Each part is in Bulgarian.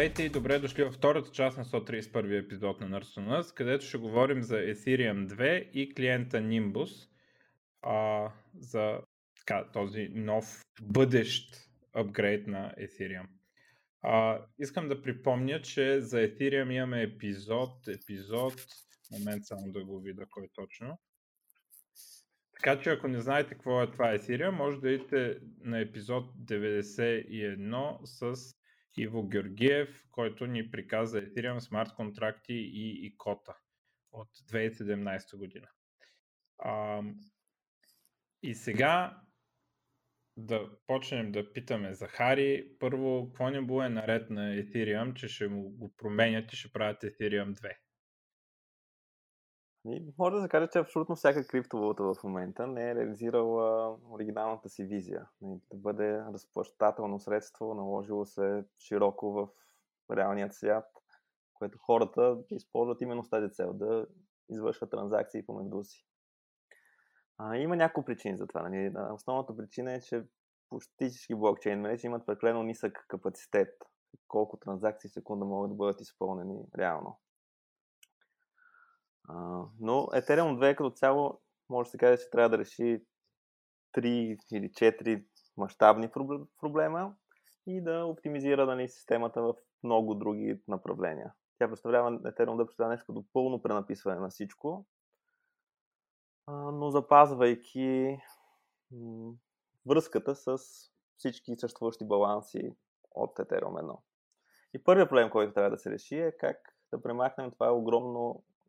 Здравейте и добре дошли във втората част на 131-и епизод на Nerdsunus, където ще говорим за Ethereum 2 и клиента Nimbus, за този нов бъдещ апгрейд на Ethereum. Искам да припомня, че за Ethereum имаме епизод, момент само да го видя кой точно. Така че ако не знаете какво е това Ethereum, може да идете на епизод 91 с Иво Георгиев, който ни приказа Ethereum, смарт контракти и икота от 2017 година. И сега да почнем да питаме Захари. Първо, какво не било е наред на Ethereum, че ще му го променят и ще правят Ethereum 2? Може да се каже, че абсолютно всяка криптовалута в момента не е реализирала оригиналната си визия. Да бъде разплащателно средство, наложило се широко в реалният свят, което хората използват именно с тази цел, да извършват транзакции помежду си. Има няколко причини за това. Основната причина е, че почти всички блокчейн мрежи имат преклено нисък капацитет, колко транзакции в секунда могат да бъдат изпълнени реално. Но Ethereum 2 като цяло може да се каже, че трябва да реши 3 или 4 мащабни проблема и да оптимизира системата в много други направления. Тя представлява, Ethereum да представлява нещо като пълно пренаписване на всичко, но запазвайки връзката с всички съществуващи баланси от Ethereum 1. И първият проблем, който трябва да се реши, е как да премахнем това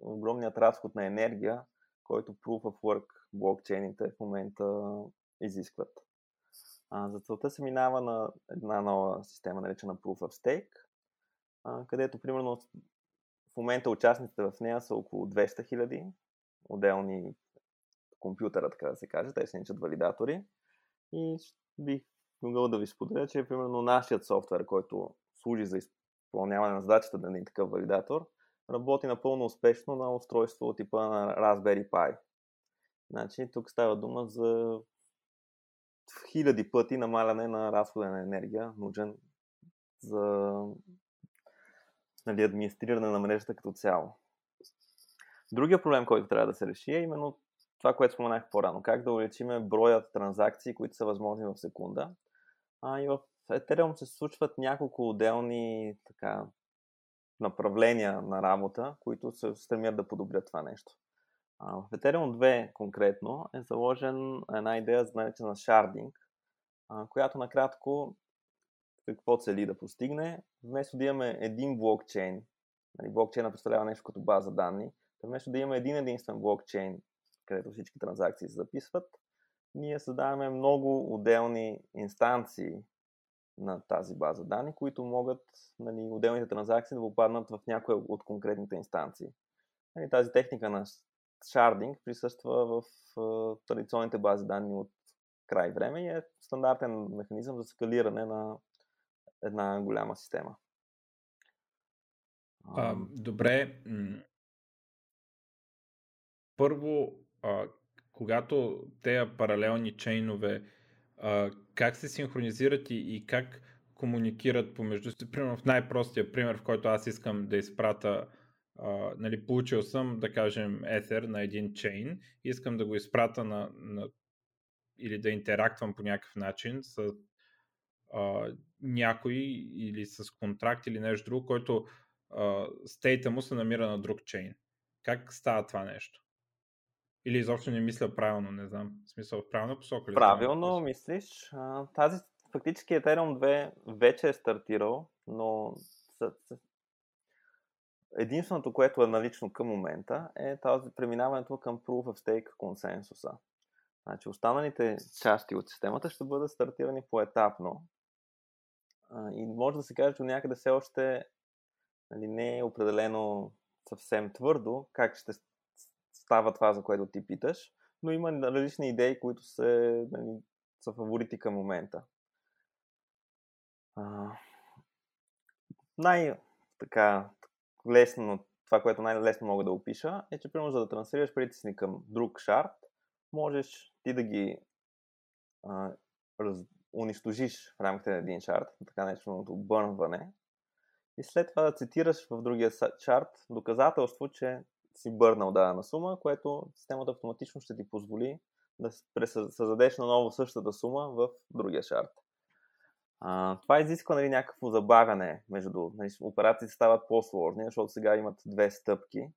огромният разход на енергия, който Proof of Work блокчейните в момента изискват. За целта се минава на една нова система, наречена Proof of Stake, където примерно в момента участниците в нея са около 200 хиляди отделни компютъра, така да се каже, те се наричат валидатори. И бих могъл да ви споделя, че примерно нашият софтуер, който служи за изпълняване на задачата да не е такъв валидатор, работи напълно успешно на устройство от типа на Raspberry Pi. Значи, тук става дума за хиляди пъти намаляне на разхода на енергия, нужен за администриране на мрежата като цяло. Другия проблем, който трябва да се реши, е именно това, което споменах по-рано. Как да увеличиме броят транзакции, които са възможни в секунда. И в Ethereum се случват няколко отделни направления на работа, които се стремят да подобрят това нещо. В Ethereum 2 конкретно е заложен една идея, наречена шардинг, която накратко какво цели да постигне. Вместо да имаме един блокчейн, блокчейна представлява нещо като база данни, вместо да имаме един единствен блокчейн, където всички транзакции се записват, ние създаваме много отделни инстанции на тази база данни, които могат отделните транзакции да попаднат в някоя от конкретните инстанции. Тази техника на шардинг присъства в традиционните бази данни от край време и е стандартен механизъм за скалиране на една голяма система. Добре. Първо, когато тези паралелни чейнове как се синхронизират и как комуникират помежду си. Примерно в най-простия пример, в който аз искам да изпрата, получил съм, да кажем, Ether на един чейн, искам да го изпрата или да интерактвам по някакъв начин с някой или с контракт или нещо друго, който стейта му се намира на друг чейн. Как става това нещо? Или изобщо не мисля правилно, не знам. В смисъл, в правилна посока ли? Правилно мислиш. Тази фактически Ethereum 2 вече е стартирал, но единственото, което е налично към момента, е тази преминаването към Proof of Stake консенсуса. Значи, останалите части от системата ще бъдат стартирани поетапно. И може да се каже, че някъде все още не е определено съвсем твърдо как ще става това, за което ти питаш, но има различни идеи, които са фаворити към момента. Това, което най-лесно мога да опиша, е, че примерно за да трансферираш притисни към друг шард, можеш ти да ги унищожиш в рамките на един шард, така нареченото бърнване, и след това да цитираш в другия чарт доказателство, че си бърнал дадена сума, което системата автоматично ще ти позволи да пресъздадеш наново същата сума в другия чарт. Това изисква някакво забавяне между... Операциите стават по-сложни, защото сега имат две стъпки.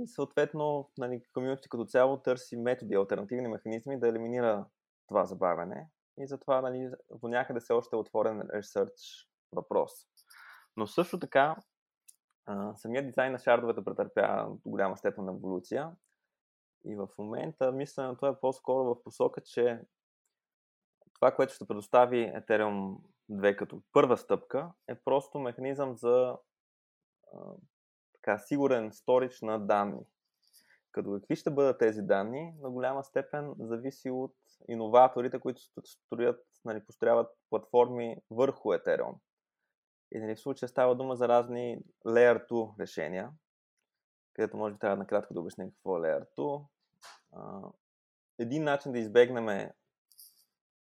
И съответно комьюнити като цяло търси методи, алтернативни механизми да елиминира това забавяне. И затова до някъде все още е отворен research въпрос. Но също така самият дизайн на шардовете претърпя до голяма степен на еволюция. И в момента мисленето е по-скоро в посока, че това, което ще предостави Ethereum 2 като първа стъпка, е просто механизъм за сигурен сторидж на данни. Като какви ще бъдат тези данни, на голяма степен зависи от иноваторите, които строят, построяват платформи върху Ethereum. И в случая става дума за разни Layer 2 решения, където може би трябва накратко да обясня какво е Layer 2. Един начин да избегнем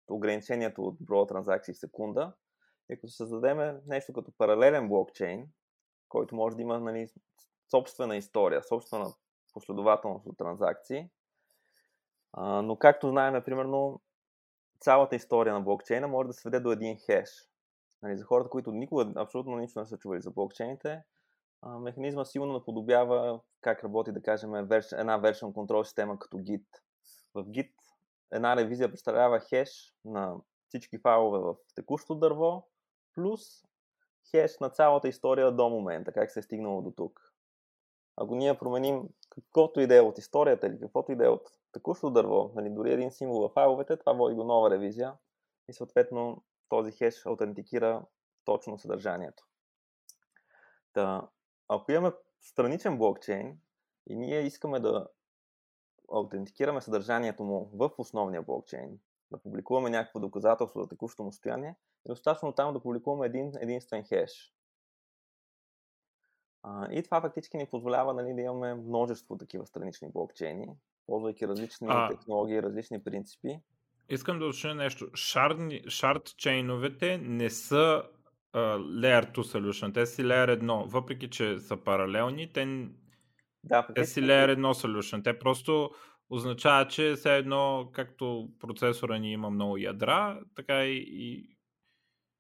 ограничението от броя транзакции в секунда е като създадем нещо като паралелен блокчейн, който може да има собствена история, собствена последователност от транзакции. Но както знаем, примерно, цялата история на блокчейна може да се сведе до един хеш. За хората, които никога абсолютно нищо не са чували за блокчейните, механизма силно наподобява как работи, да кажем, една version control система като Git. В Git една ревизия представлява хеш на всички файлове в текущото дърво, плюс хеш на цялата история до момента, как се е стигнало до тук. Ако ние променим каквото идея от историята или каквото идея от текущото дърво, дори един символ във файловете, това води до нова ревизия и съответно този хеш аутентикира точно съдържанието. Та, ако имаме страничен блокчейн и ние искаме да аутентикираме съдържанието му в основния блокчейн, да публикуваме някакво доказателство за текущото му състояние, е достатъчно там да публикуваме един единствен хеш. И това фактически ни позволява да имаме множество такива странични блокчейни, ползвайки различни технологии, различни принципи. Искам да уточня нещо. Шардчейновете не са Layer 2 solution, те си Layer 1, въпреки че са паралелни, те си Layer 1 solution. Те просто означава, че все едно, както процесора ни има много ядра, така и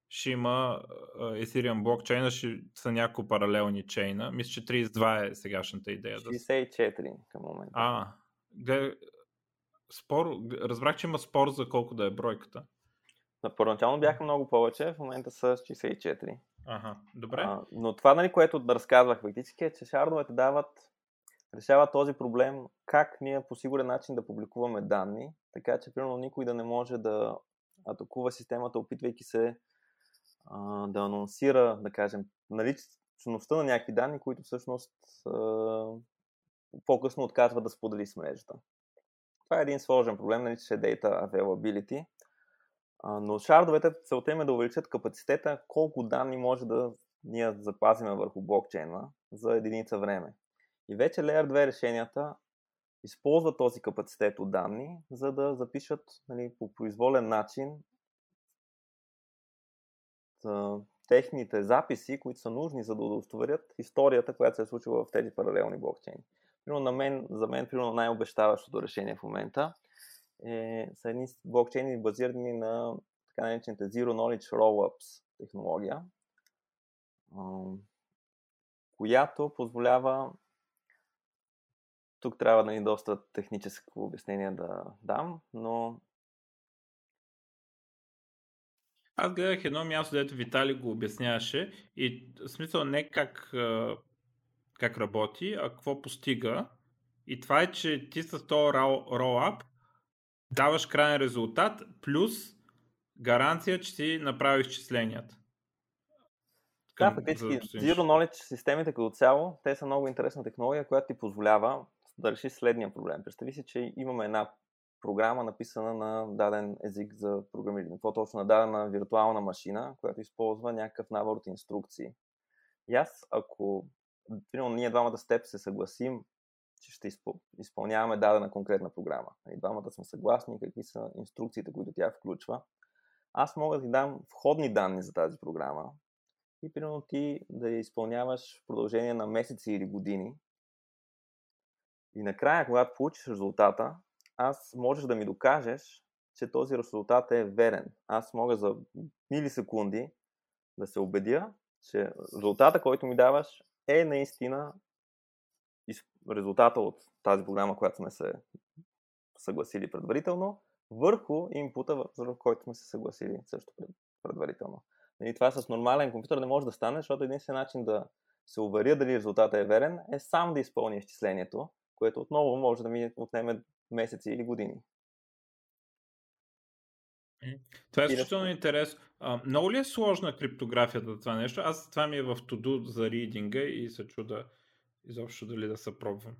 ще има Ethereum блокчейна, ще са няколко паралелни чейна. Мисля, че 32 е сегашната идея. 64 към момента. Разбрах, че има спор за колко да е бройката. Първоначално бяха много повече, в момента са 64. Ага, добре. Но това, което да разказвах фактически е, че шардовете решава този проблем как ние по сигурен начин да публикуваме данни, така че примерно никой да не може да атакува системата, опитвайки се да анонсира, да кажем, наличността на някакви данни, които всъщност по-късно отказва да сподели с мрежата. Това е един сложен проблем, нарича се Data Availability, но шардовете целта им е да увеличат капацитета, колко данни може да ние запазиме върху блокчейна за единица време. И вече Layer 2 решенията използват този капацитет от данни, за да запишат по произволен начин техните записи, които са нужни, за да удостоверят историята, която се е случила в тези паралелни блокчейни. За мен най-обещаващото решение в момента са едни блокчейни, базирани на така наречените Zero Knowledge Rollups технология, която позволява... Тук трябва доста техническо обяснение да дам, но... Аз гледах едно място, дето Витали го обясняваше и в смисъл не как работи, а какво постига. И това е, че ти с този roll-up даваш крайен резултат плюс гаранция, че си направиш изчисленията. Фактически Zero Knowledge системите като цяло, те са много интересна технология, която ти позволява да решиш следния проблем. Представи си, че имаме една програма, написана на даден език за програмиране. По-точно на дадена виртуална машина, която използва някакъв набор от инструкции. И аз, ако ние двамата с теб се съгласим, че ще изпълняваме дадена конкретна програма. И двамата сме съгласни какви са инструкциите, които тя включва. Аз мога да ти дам входни данни за тази програма, и примерно ти да я изпълняваш в продължение на месеци или години. И накрая, когато получиш резултата, аз можеш да ми докажеш, че този резултат е верен. Аз мога за милисекунди да се убедя, че резултата, който ми даваш, е наистина резултата от тази програма, която сме се съгласили предварително, върху инпута, върху който сме се съгласили също предварително. И това с нормален компютър не може да стане, защото единствен начин да се уверя дали резултата е верен, е сам да изпълня изчислението, което отново може да ми отнеме месеци или години. Това е изключително интересно. Много ли е сложна криптографията за това нещо? Аз това ми е в to-do за ридинга и се чуда изобщо дали да се пробвам.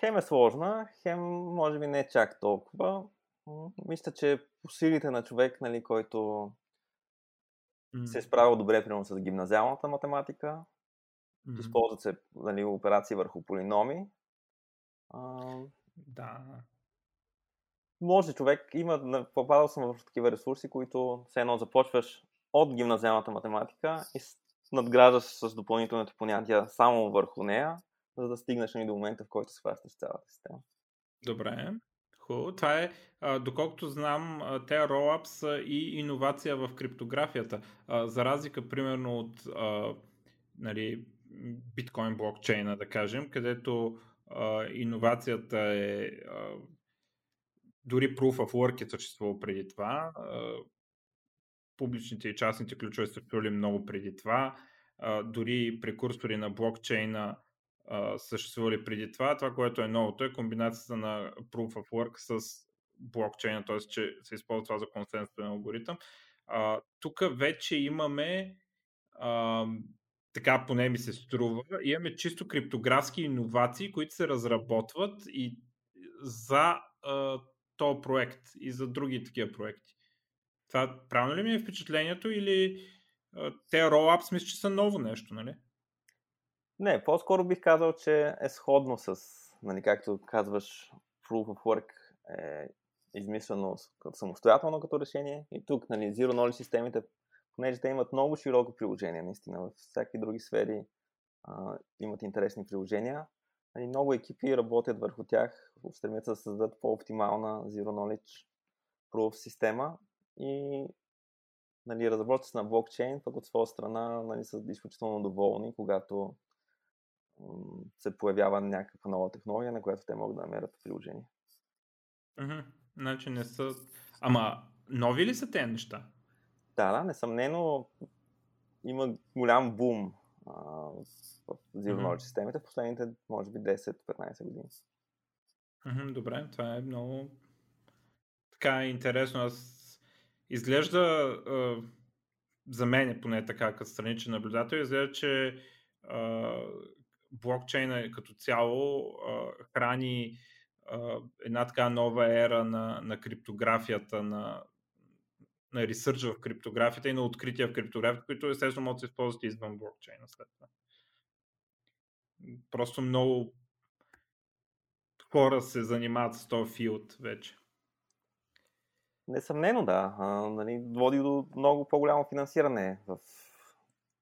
Хем е сложна, хем може би не чак толкова. Мисля, че по силите на човек, нали, който се е справил добре, примерно с гимназиалната математика, използват се, нали, операции върху полиноми. Да. Може човек, има, попадал съм в такива ресурси, които все едно започваш от гимназиалната математика и надграждаш с допълнителните понятия само върху нея, за да стигнеш до момента, в който схващаш цялата система. Добре. Хубаво. Това е, доколкото знам, те roll-ups са и иновация в криптографията. За разлика, примерно, от биткоин блокчейна, да кажем, където иновацията е... Дори Proof of Work е съществувал преди това. Публичните и частните ключове са съществували много преди това. Дори прекурсори на блокчейна съществували преди това. Това, което е новото, е комбинацията на Proof of Work с блокчейна, т.е. че се използва това за консенсусен алгоритъм. Тук вече имаме, така поне ми се струва, имаме чисто криптографски иновации, които се разработват и за този проект и за други такива проекти. Това правилно ли ми е впечатлението, или те roll-ups мисля, че са ново нещо, нали? Не, по-скоро бих казал, че е сходно с, нали, както казваш, Proof of Work е измислено самостоятелно като решение и тук, нали, Zero Knowledge системите, понеже те имат много широко приложение, наистина, във всяки други сфери имат интересни приложения. Много екипи работят върху тях, стремят да създадат по-оптимална Zero Knowledge Proof система и, нали, разработчиците на блокчейн, пък от своя страна, нали, са изключително доволни, когато се появява някаква нова технология, на която те могат да намерят приложение. Значи не са... Ама нови ли са те неща? Да, несъмнено има голям бум в Zero Knowledge системите в последните, може би, 10-15 години. Добре, това е много така интересно. Изглежда, за мен поне така, като страничен наблюдател, изглежда, че блокчейна като цяло храни една така нова ера на криптографията, на ресърч в криптографията и на открития в криптографията, които естествено могат да се използват извън блокчейна след това. Просто много хора се занимават с този филд вече. Несъмнено, да. Нали, води до много по-голямо финансиране в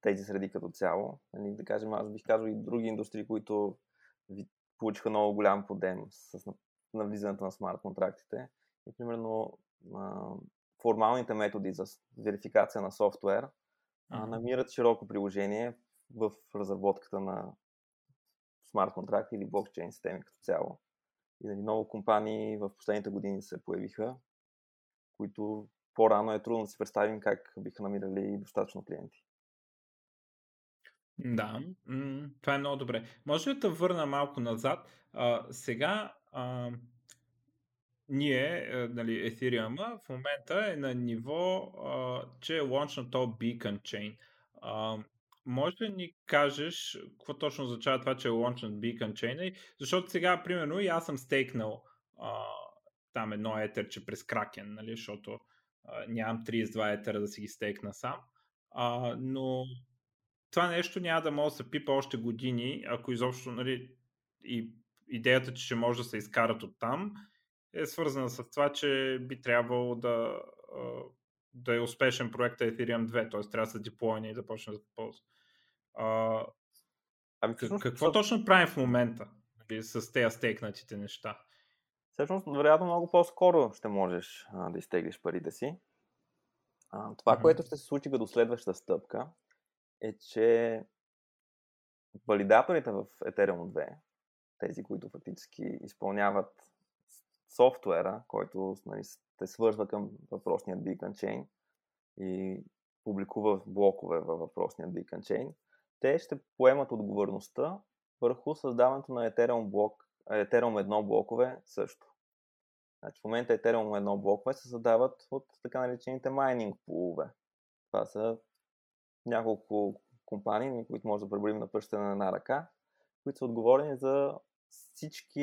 тези среди като цяло. Нали, да кажем, аз бих казал и други индустрии, които получиха много голям подем с навлизането на смарт-контрактите. И, примерно, формалните методи за верификация на софтуер намират широко приложение в разработката на смарт-контракти или блокчейн системи като цяло. И много компании в последните години се появиха, които по-рано е трудно да си представим как биха намирали достатъчно клиенти. Да, това е много добре. Може ли да върна малко назад? Сега ние, нали, Ethereum в момента е на ниво, че е лончна този Beacon Chain. Може да ни кажеш какво точно означава това, че е лончен Beacon Chain? Защото сега, примерно, и аз съм стейкнал там едно етерче през Kraken, нали, защото нямам 32 етера да си ги стейкна сам. Но това нещо няма да може да се пипа още години, ако изобщо, нали, и идеята, че ще може да се изкарат оттам, е свързана с това, че би трябвало да да е успешен проекта Ethereum 2, т.е. трябва да се деплойне и да почне да се ползва. Какво точно правим в момента с тези стейкнатите неща? Всъщност, вероятно, много по-скоро ще можеш да изтеглиш парите си. Това, което ще се случи като следваща стъпка, е, че валидаторите в Ethereum 2, тези, които фактически изпълняват софтуера, който те свързва към въпросния Beacon Chain и публикува блокове във въпросния Beacon Chain, те ще поемат отговорността върху създаването на Ethereum 1 блокове също. Значи, в момента Ethereum 1 блокове се създават от така наречените майнинг пулове. Това са няколко компании, които може да преброим на пръщане на една ръка, които са отговорени за всички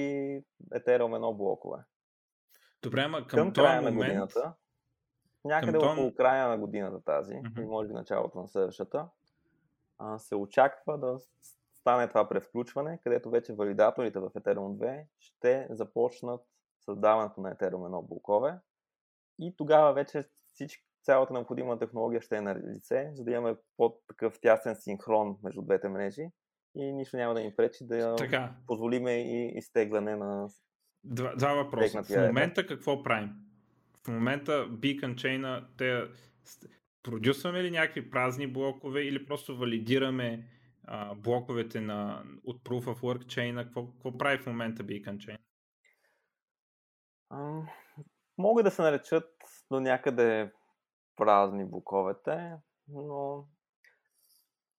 Ethereum 1 блокове. Добре, ама към края на годината, някъде около края на годината тази, и може би началото на следващата, се очаква да стане това превключване, където вече валидаторите в Ethereum 2 ще започнат създаването на Ethereum 1 блокове и тогава вече цялата необходима технология ще е на лице, за да имаме по-такъв тясен синхрон между двете мрежи и нищо няма да ни пречи да позволиме и изтегляне на... Два въпроса. В момента какво правим? В момента Beacon Chain-а продюсваме ли някакви празни блокове или просто валидираме блоковете от Proof of Work Chain-а? Какво прави в момента Beacon Chain? Могат да се наречат до някъде празни блоковете, но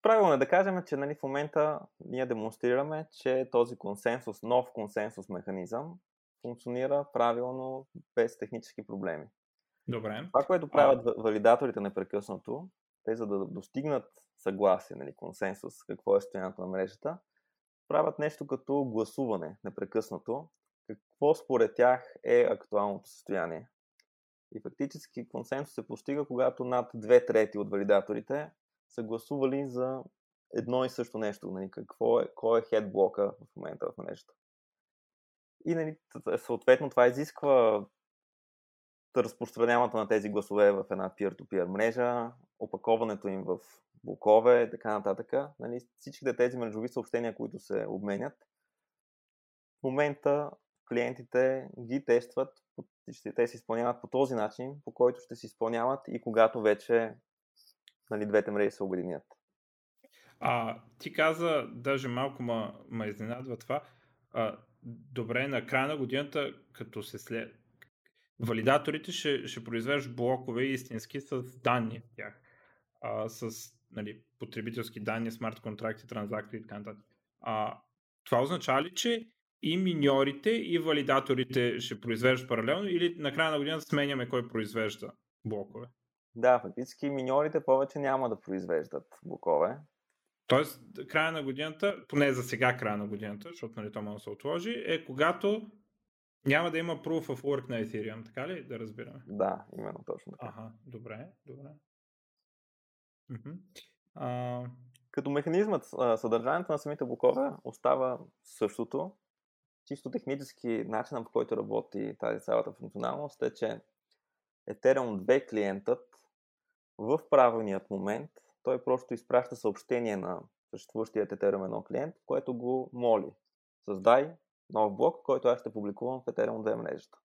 правилно е да кажем, че в момента ние демонстрираме, че този консенсус, нов консенсус механизъм функционира правилно без технически проблеми. Добре. Това, което правят валидаторите непрекъснато, те за да достигнат съгласие, консенсус, какво е състоянието на мрежата, правят нещо като гласуване непрекъснато, какво според тях е актуалното състояние. И фактически консенсус се постига, когато над 2/3 от валидаторите са гласували за едно и също нещо. Кой е хед блока в момента в мрежата. И съответно това изисква разпространяването на тези гласове в една peer-to-peer мрежа, опаковането им в блокове и така нататък. Всичките тези мрежови съобщения, които се обменят, в момента клиентите ги тестват, те се изпълняват по този начин, по който ще се изпълняват и когато вече двете мрежи се обединят. Ти каза, даже малко ме изненадва това. Добре, на края на годината, като се валидаторите ще произвеждат блокове истински с данни в тях. С потребителски данни, смарт контракти, транзакции и така нататък. Това означава ли, че и миньорите, и валидаторите ще произвеждат паралелно или на края на годината сменяме кой произвежда блокове? Да, фактически миньорите повече няма да произвеждат блокове. Тоест, края на годината, поне за сега края на годината, защото то може да се отложи, е когато няма да има Proof of Work на Ethereum, така ли? Да разбираме. Да, именно точно така. Аха, добре. Като механизмът, съдържанието на самите блокове остава същото. Чисто технически начинът, по който работи тази цялата функционалност е, че Ethereum 2 клиентът в правилният момент той просто изпраща съобщение на съществуващия Ethereum 1 клиент, което го моли. Създай нов блок, който аз ще публикувам в Ethereum 2 мрежата.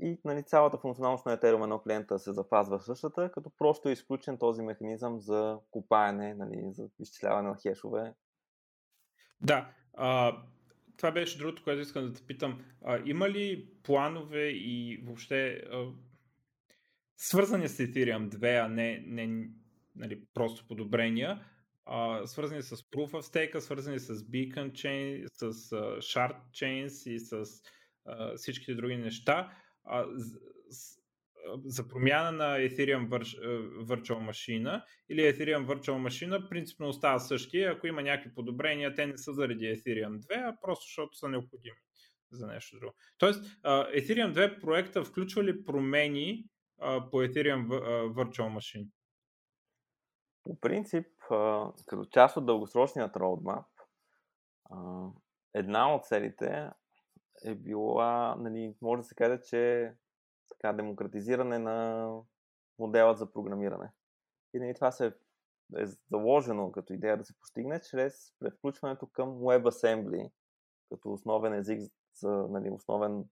И цялата функционалност на Ethereum 1 клиента се запазва същата, като просто е изключен този механизъм за копаене, за изчисляване на хешове. Да. Това беше другото, което искам да те питам. Има ли планове и въобще свързани с Ethereum 2, а не просто подобрения, свързани с Proof of Stake, свързани с Beacon Chain, с Shard Chains и с всичките други неща, за промяна на Ethereum Virtual Machine или Ethereum Virtual Machine принципно остава същия. Ако има някакви подобрения, те не са заради Ethereum 2, а просто защото са необходими за нещо друго. Тоест, Ethereum 2 проекта включва ли промени по Ethereum Virtual Machine? По принцип, като част от дългосрочният roadmap, една от целите е била, може да се каже, че така демократизиране на моделът за програмиране. И нали, това се е заложено като идея да се постигне чрез превключването към WebAssembly като основен език, нали, основен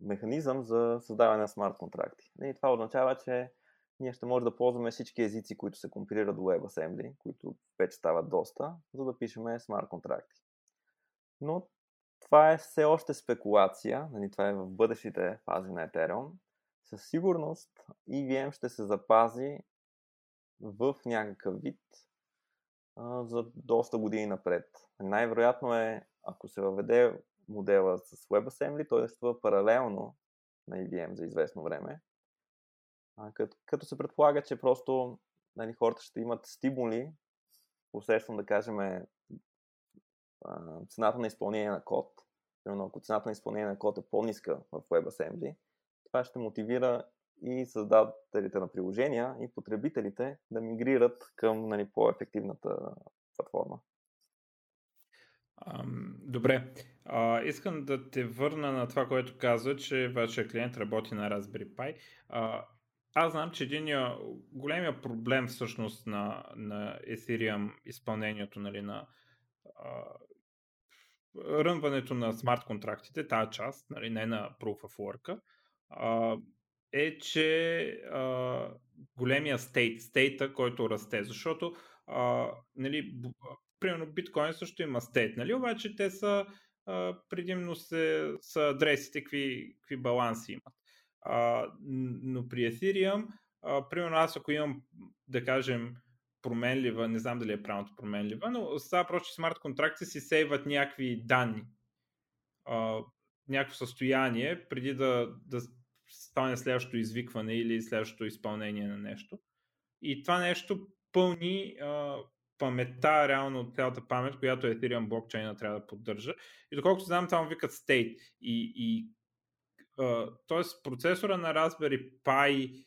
механизъм за създаване на смарт-контракти. И това означава, че ние ще може да ползваме всички езици, които се компилират до WebAssembly, които вече стават доста, за да пишеме смарт-контракти. Но това е все още спекулация, нали, това е в бъдещите фази на Ethereum. Със сигурност EVM ще се запази в някакъв вид за доста години напред. Най-вероятно е, ако се въведе модела с WebAssembly, той действа паралелно на EVM за известно време. Като се предполага, че просто нали, хората ще имат стимули, посредством да кажем цената на изпълнение на код. Примерно, ако цената на изпълнение на код е по-ниска в WebAssembly, това ще мотивира и създателите на приложения и потребителите да мигрират към нали, по-ефективната платформа. Добре. Искам да те върна на това, което каза, че вашия клиент работи на Raspberry Pi. Аз знам, че големия проблем всъщност на Ethereum изпълнението нали, на рънването на смарт-контрактите, тази част, нали, не на Proof of Work, е, че големия стейта, който расте, защото нали, примерно биткоин също има стейт, нали, обаче те са предимно са адресите, какви баланси имат. Но при Ethereum, примерно аз ако имам, да кажем, променлива, не знам дали е правилно променлива, но сега просто смарт-контракти си сейват някакви данни, някакво състояние, преди да стане следващото извикване или следващото изпълнение на нещо. И това нещо пълни паметта, реално цялата памет, която Ethereum блокчейна трябва да поддържа. И доколкото знам, там викат state. Тоест процесора на Raspberry Pi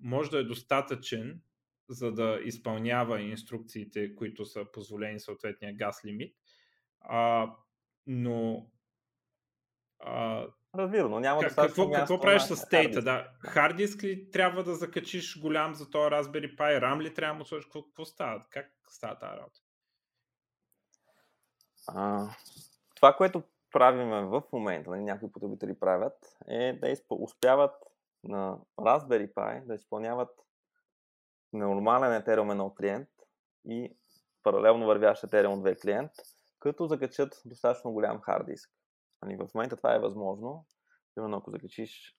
може да е достатъчен, за да изпълнява инструкциите, които са позволени съответния газ лимит. Разбирано, няма достатъчно място. Какво правиш с стейта? Да. Хард диск ли трябва да закачиш голям за този Raspberry Pi? RAM ли трябва да сложиш? Какво става? Как става тази работа? Това, което правим в момента, някои потребители правят, е да успяват на Raspberry Pi да изпълняват нормален Ethereum 1 клиент и паралелно вървящ Ethereum 2 клиент, като закачат достатъчно голям хард диск. В момента това е възможно. Примерно, ако закачиш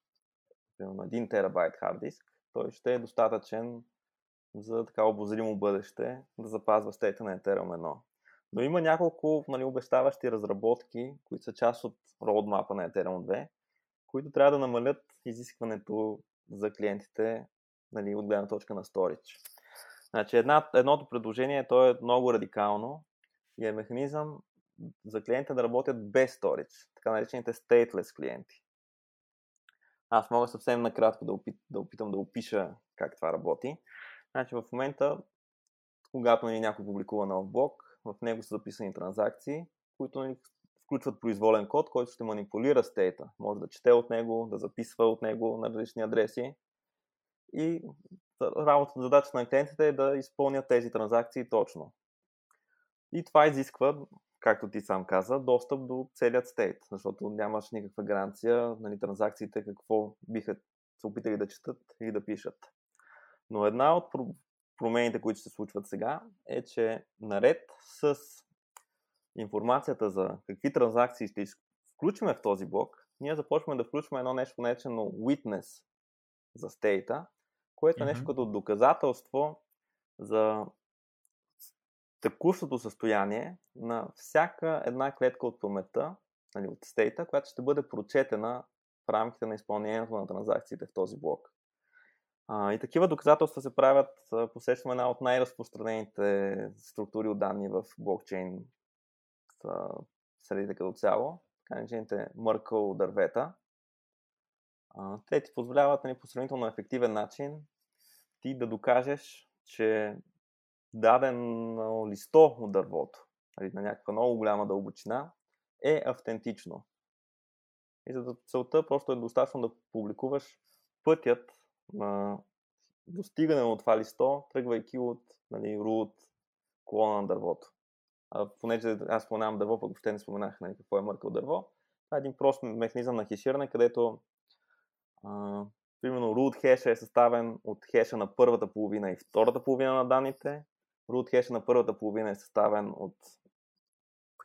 1 терабайт хард диск, той ще е достатъчен за така обозримо бъдеще да запазва стейта на Ethereum 1. Но има няколко нали, обещаващи разработки, които са част от roadmap-а на Ethereum 2, които трябва да намалят изискването за клиентите нали, от гледна точка на storage. Значи, едното предложение то е много радикално и е механизъм за клиентите да работят без storage, така наречените stateless клиенти. Аз мога съвсем накратко да опитам да опиша как това работи. Значи, в момента, когато ни някой публикува нов блок, в него са записани транзакции, които ни включват произволен код, който ще манипулира стейта. Може да чете от него, да записва от него на различни адреси. И работата, задачата на клиентите е да изпълнят тези транзакции точно. И това изисква, както ти сам каза, достъп до целият стейт, защото нямаш никаква гаранция нали, транзакциите какво биха се опитали да четат или да пишат. Но една от промените, които се случват сега, е, че наред с информацията за какви транзакции ще включваме в този блок, ние започваме да включваме едно нещо наречено witness за стейта, което е нещо като доказателство за текущото състояние на всяка една клетка от паметта, нали, от стейта, която ще бъде прочетена в рамките на изпълнението на транзакциите в този блок. И такива доказателства се правят посредством една от най-разпространените структури от данни в блокчейн средите като цяло, така наречените Merkle дървета. Те ти позволяват нали, по сравнително ефективен начин ти да докажеш, че дадено листо от дървото, на някаква много голяма дълбочина, е автентично. И за целта просто е достатъчно да публикуваш пътят на достигане на това листо, тръгвайки от рут, клона на дървото. Понеже аз споменавам дърво, пък въобще не споменах какво е мъркало дърво. Това е един прост механизъм на хеширане, където примерно root хеша е съставен от хеша на първата половина и втората половина на данните. Root хеша на първата половина е съставен от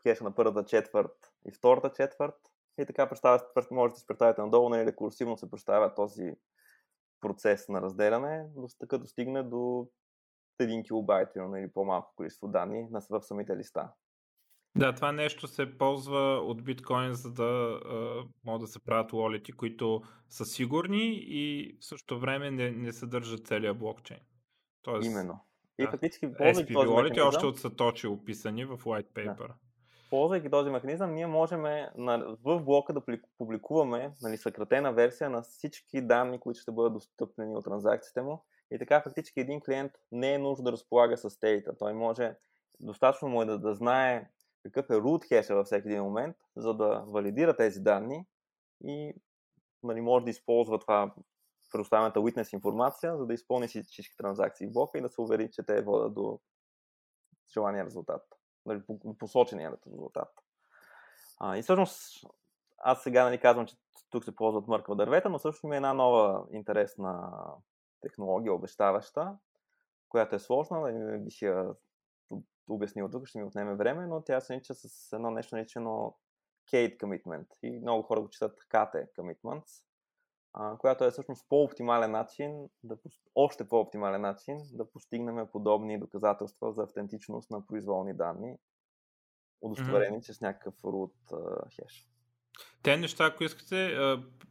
хеша на първата четвърт и втората четвърт. И така можете да се представите надолу, рекурсивно се представя този процес на разделяне, така достигне до 1 килобайт или по-малко количество данни в самите листа. Да, това нещо се ползва от биткоин, за да могат да се правят уолети, които са сигурни и в същото време не съдържат целия блокчейн. Тоест, именно. Да, и фактически ползвайки този механизъм, още от Сатоши описани в white paper. Да. Ползвайки този механизъм, ние можем в блока да публикуваме съкратена версия на всички данни, които ще бъдат достъпнени от транзакциите му. И така фактически един клиент не е нужно да разполага с стейта. Той може, достатъчно му е да знае какъв е root хеша във всеки един момент, за да валидира тези данни и може да използва това предоставената witness информация, за да изпълни всички транзакции в блока и да се увери, че те водят до желания резултат, посочения резултат. И всъщност аз сега казвам, че тук се ползват мърква дървета, но всъщност има една нова интересна технология, обещаваща, която е сложна, не би ще я обяснил тук, ще ми отнеме време, но тя се нарича с едно нещо наричано Kate Commitment и много хора го четат KT Commitments, която е всъщност по-оптимален начин, още по-оптимален начин да постигнем подобни доказателства за автентичност на произволни данни, удостоверени чрез някакъв root хеш. Те неща, ако искате,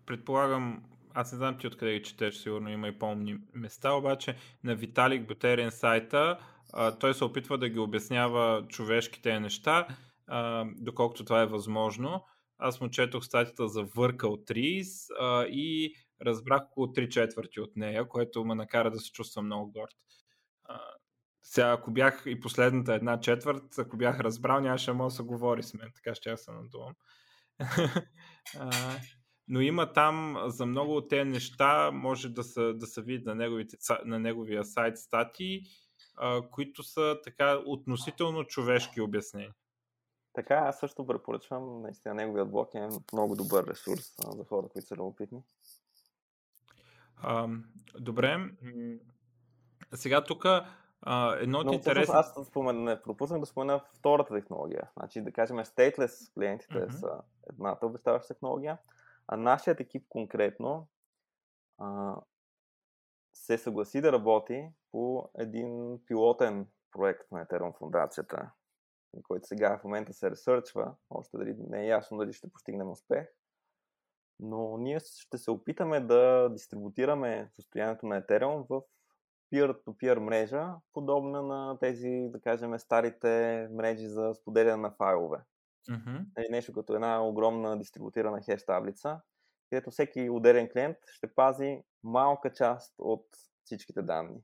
предполагам, аз не знам ти откъде ги четеш, сигурно има и по-умни места, обаче на Виталик Бутерин сайта той се опитва да ги обяснява човешките неща, доколкото това е възможно. Аз му четох статията за Workal Trees и разбрах около 3/4 от нея, което ме накара да се чувствам много горд. Сега, ако бях и последната 1/4, ако бях разбрал, нямаше да се говори с мен, така ще я се надувам. Но има там за много от тези неща, може да се види на неговия сайт статии, които са така относително човешки обяснения. Така, аз също препоръчвам, наистина неговият блог е много добър ресурс за хора, които са любопитни. Добре. Сега тук едно от интересно... Аз пропуснах да спомена втората технология. Значи, да кажем, stateless клиентите са едната обещаваща технология, а нашият екип конкретно се съгласи да работи по един пилотен проект на Ethereum фундацията, който сега в момента се ресърчва, още дали не е ясно дали ще постигнем успех, но ние ще се опитаме да дистрибутираме състоянието на Ethereum в peer-to-peer мрежа, подобна на тези, да кажем, старите мрежи за споделяне на файлове. Нещо като една огромна дистрибутирана хеш таблица, където всеки отделен клиент ще пази малка част от всичките данни.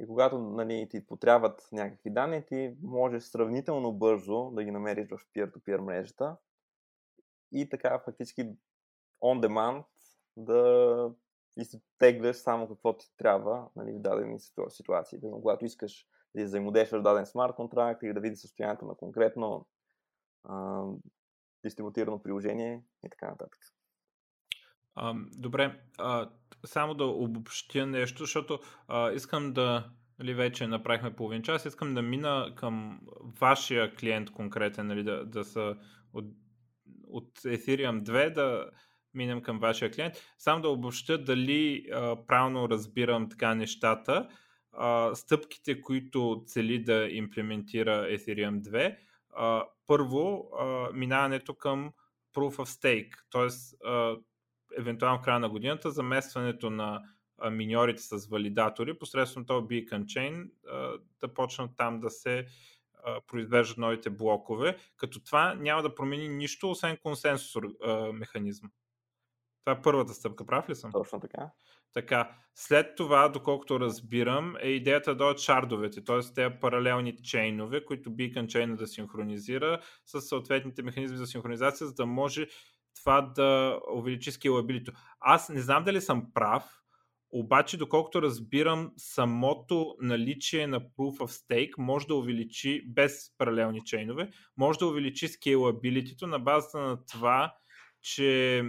И когато ти потрябват някакви данни, ти можеш сравнително бързо да ги намериш в peer-to-peer мрежата и така фактически on demand да изтегляш само какво ти трябва в дадени ситуации. Но когато искаш да взаимодействаш даден смарт контракт или да видиш състоянието на конкретно дистрибутирано приложение и така нататък. Добре, само да обобщя нещо, защото искам да, вече направихме половин час, искам да мина към вашия клиент конкретен, да са от Ethereum 2 да минем към вашия клиент. Само да обобщя дали правилно разбирам така нещата, стъпките, които цели да имплементира Ethereum 2, първо минаването към Proof of Stake, т.е. евентуално в края на годината заместването на миньорите с валидатори посредством този Beacon Chain да почнат там да се произвеждат новите блокове, като това няма да промени нищо, освен консенсус механизма. Това е първата стъпка, прав ли съм? Точно така. Така, след това, доколкото разбирам, е идеята да дойдат шардовете, т.е. тези паралелни чейнове, които Beacon Chain да синхронизира с съответните механизми за синхронизация, за да може това да увеличи скейлабилито. Аз не знам дали съм прав, обаче доколкото разбирам, самото наличие на Proof of Stake може да увеличи, без паралелни чейнове, може да увеличи скейлабилитито на базата на това, че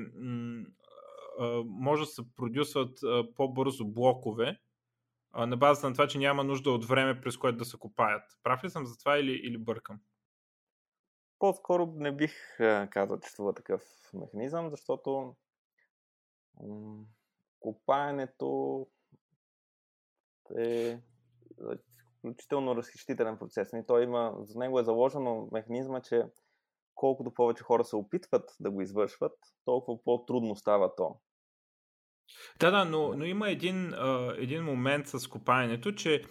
може да се продюсват по-бързо блокове, на базата на това, че няма нужда от време, през което да се копаят. Прав ли съм за това или бъркам? По-скоро не бих казал, че това е такъв механизъм, защото копаенето е изключително разхищителен процес. И той има, за него е заложено механизма, че колкото повече хора се опитват да го извършват, толкова по-трудно става то. Да, но има един момент с копаенето, че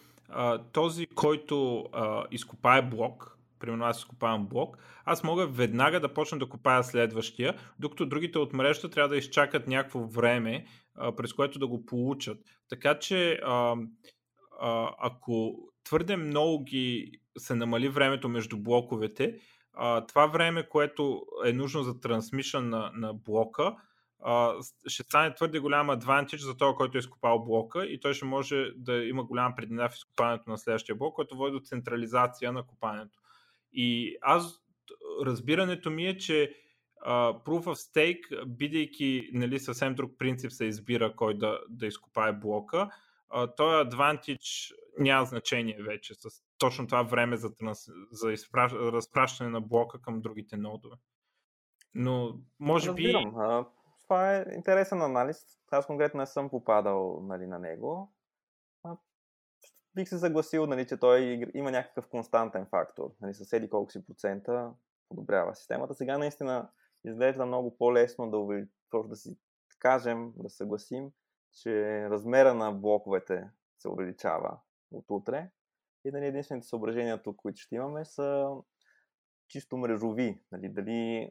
този, който изкопае блок, примерно аз изкопавам блок, аз мога веднага да почна да копая следващия, докато другите от мрежата трябва да изчакат някакво време, през което да го получат. Така че ако твърде много се намали времето между блоковете, това време, което е нужно за трансмишън на блока, ще стане твърде голям адвантидж за това, който е изкопал блока, и той ще може да има голяма преднина в изкопането на следващия блок, който води до централизация на копането. И аз, разбирането ми е, че Proof of Stake, бидейки, нали, съвсем друг принцип се избира кой да изкопае блока, този адвантидж няма значение вече с точно това време за разпращане на блока към другите нодове. Но може би... Това е интересен анализ. Аз конкретно не съм попадал, нали, на него. Бих се съгласил, нали, че той има някакъв константен фактор. Нали, съседи колко си процента подобрява системата. Сега наистина изглежда много по-лесно да си кажем, да съгласим, че размера на блоковете се увеличава от утре. И, нали, единствените съображения тук, които ще имаме, са чисто мрежови. Нали, дали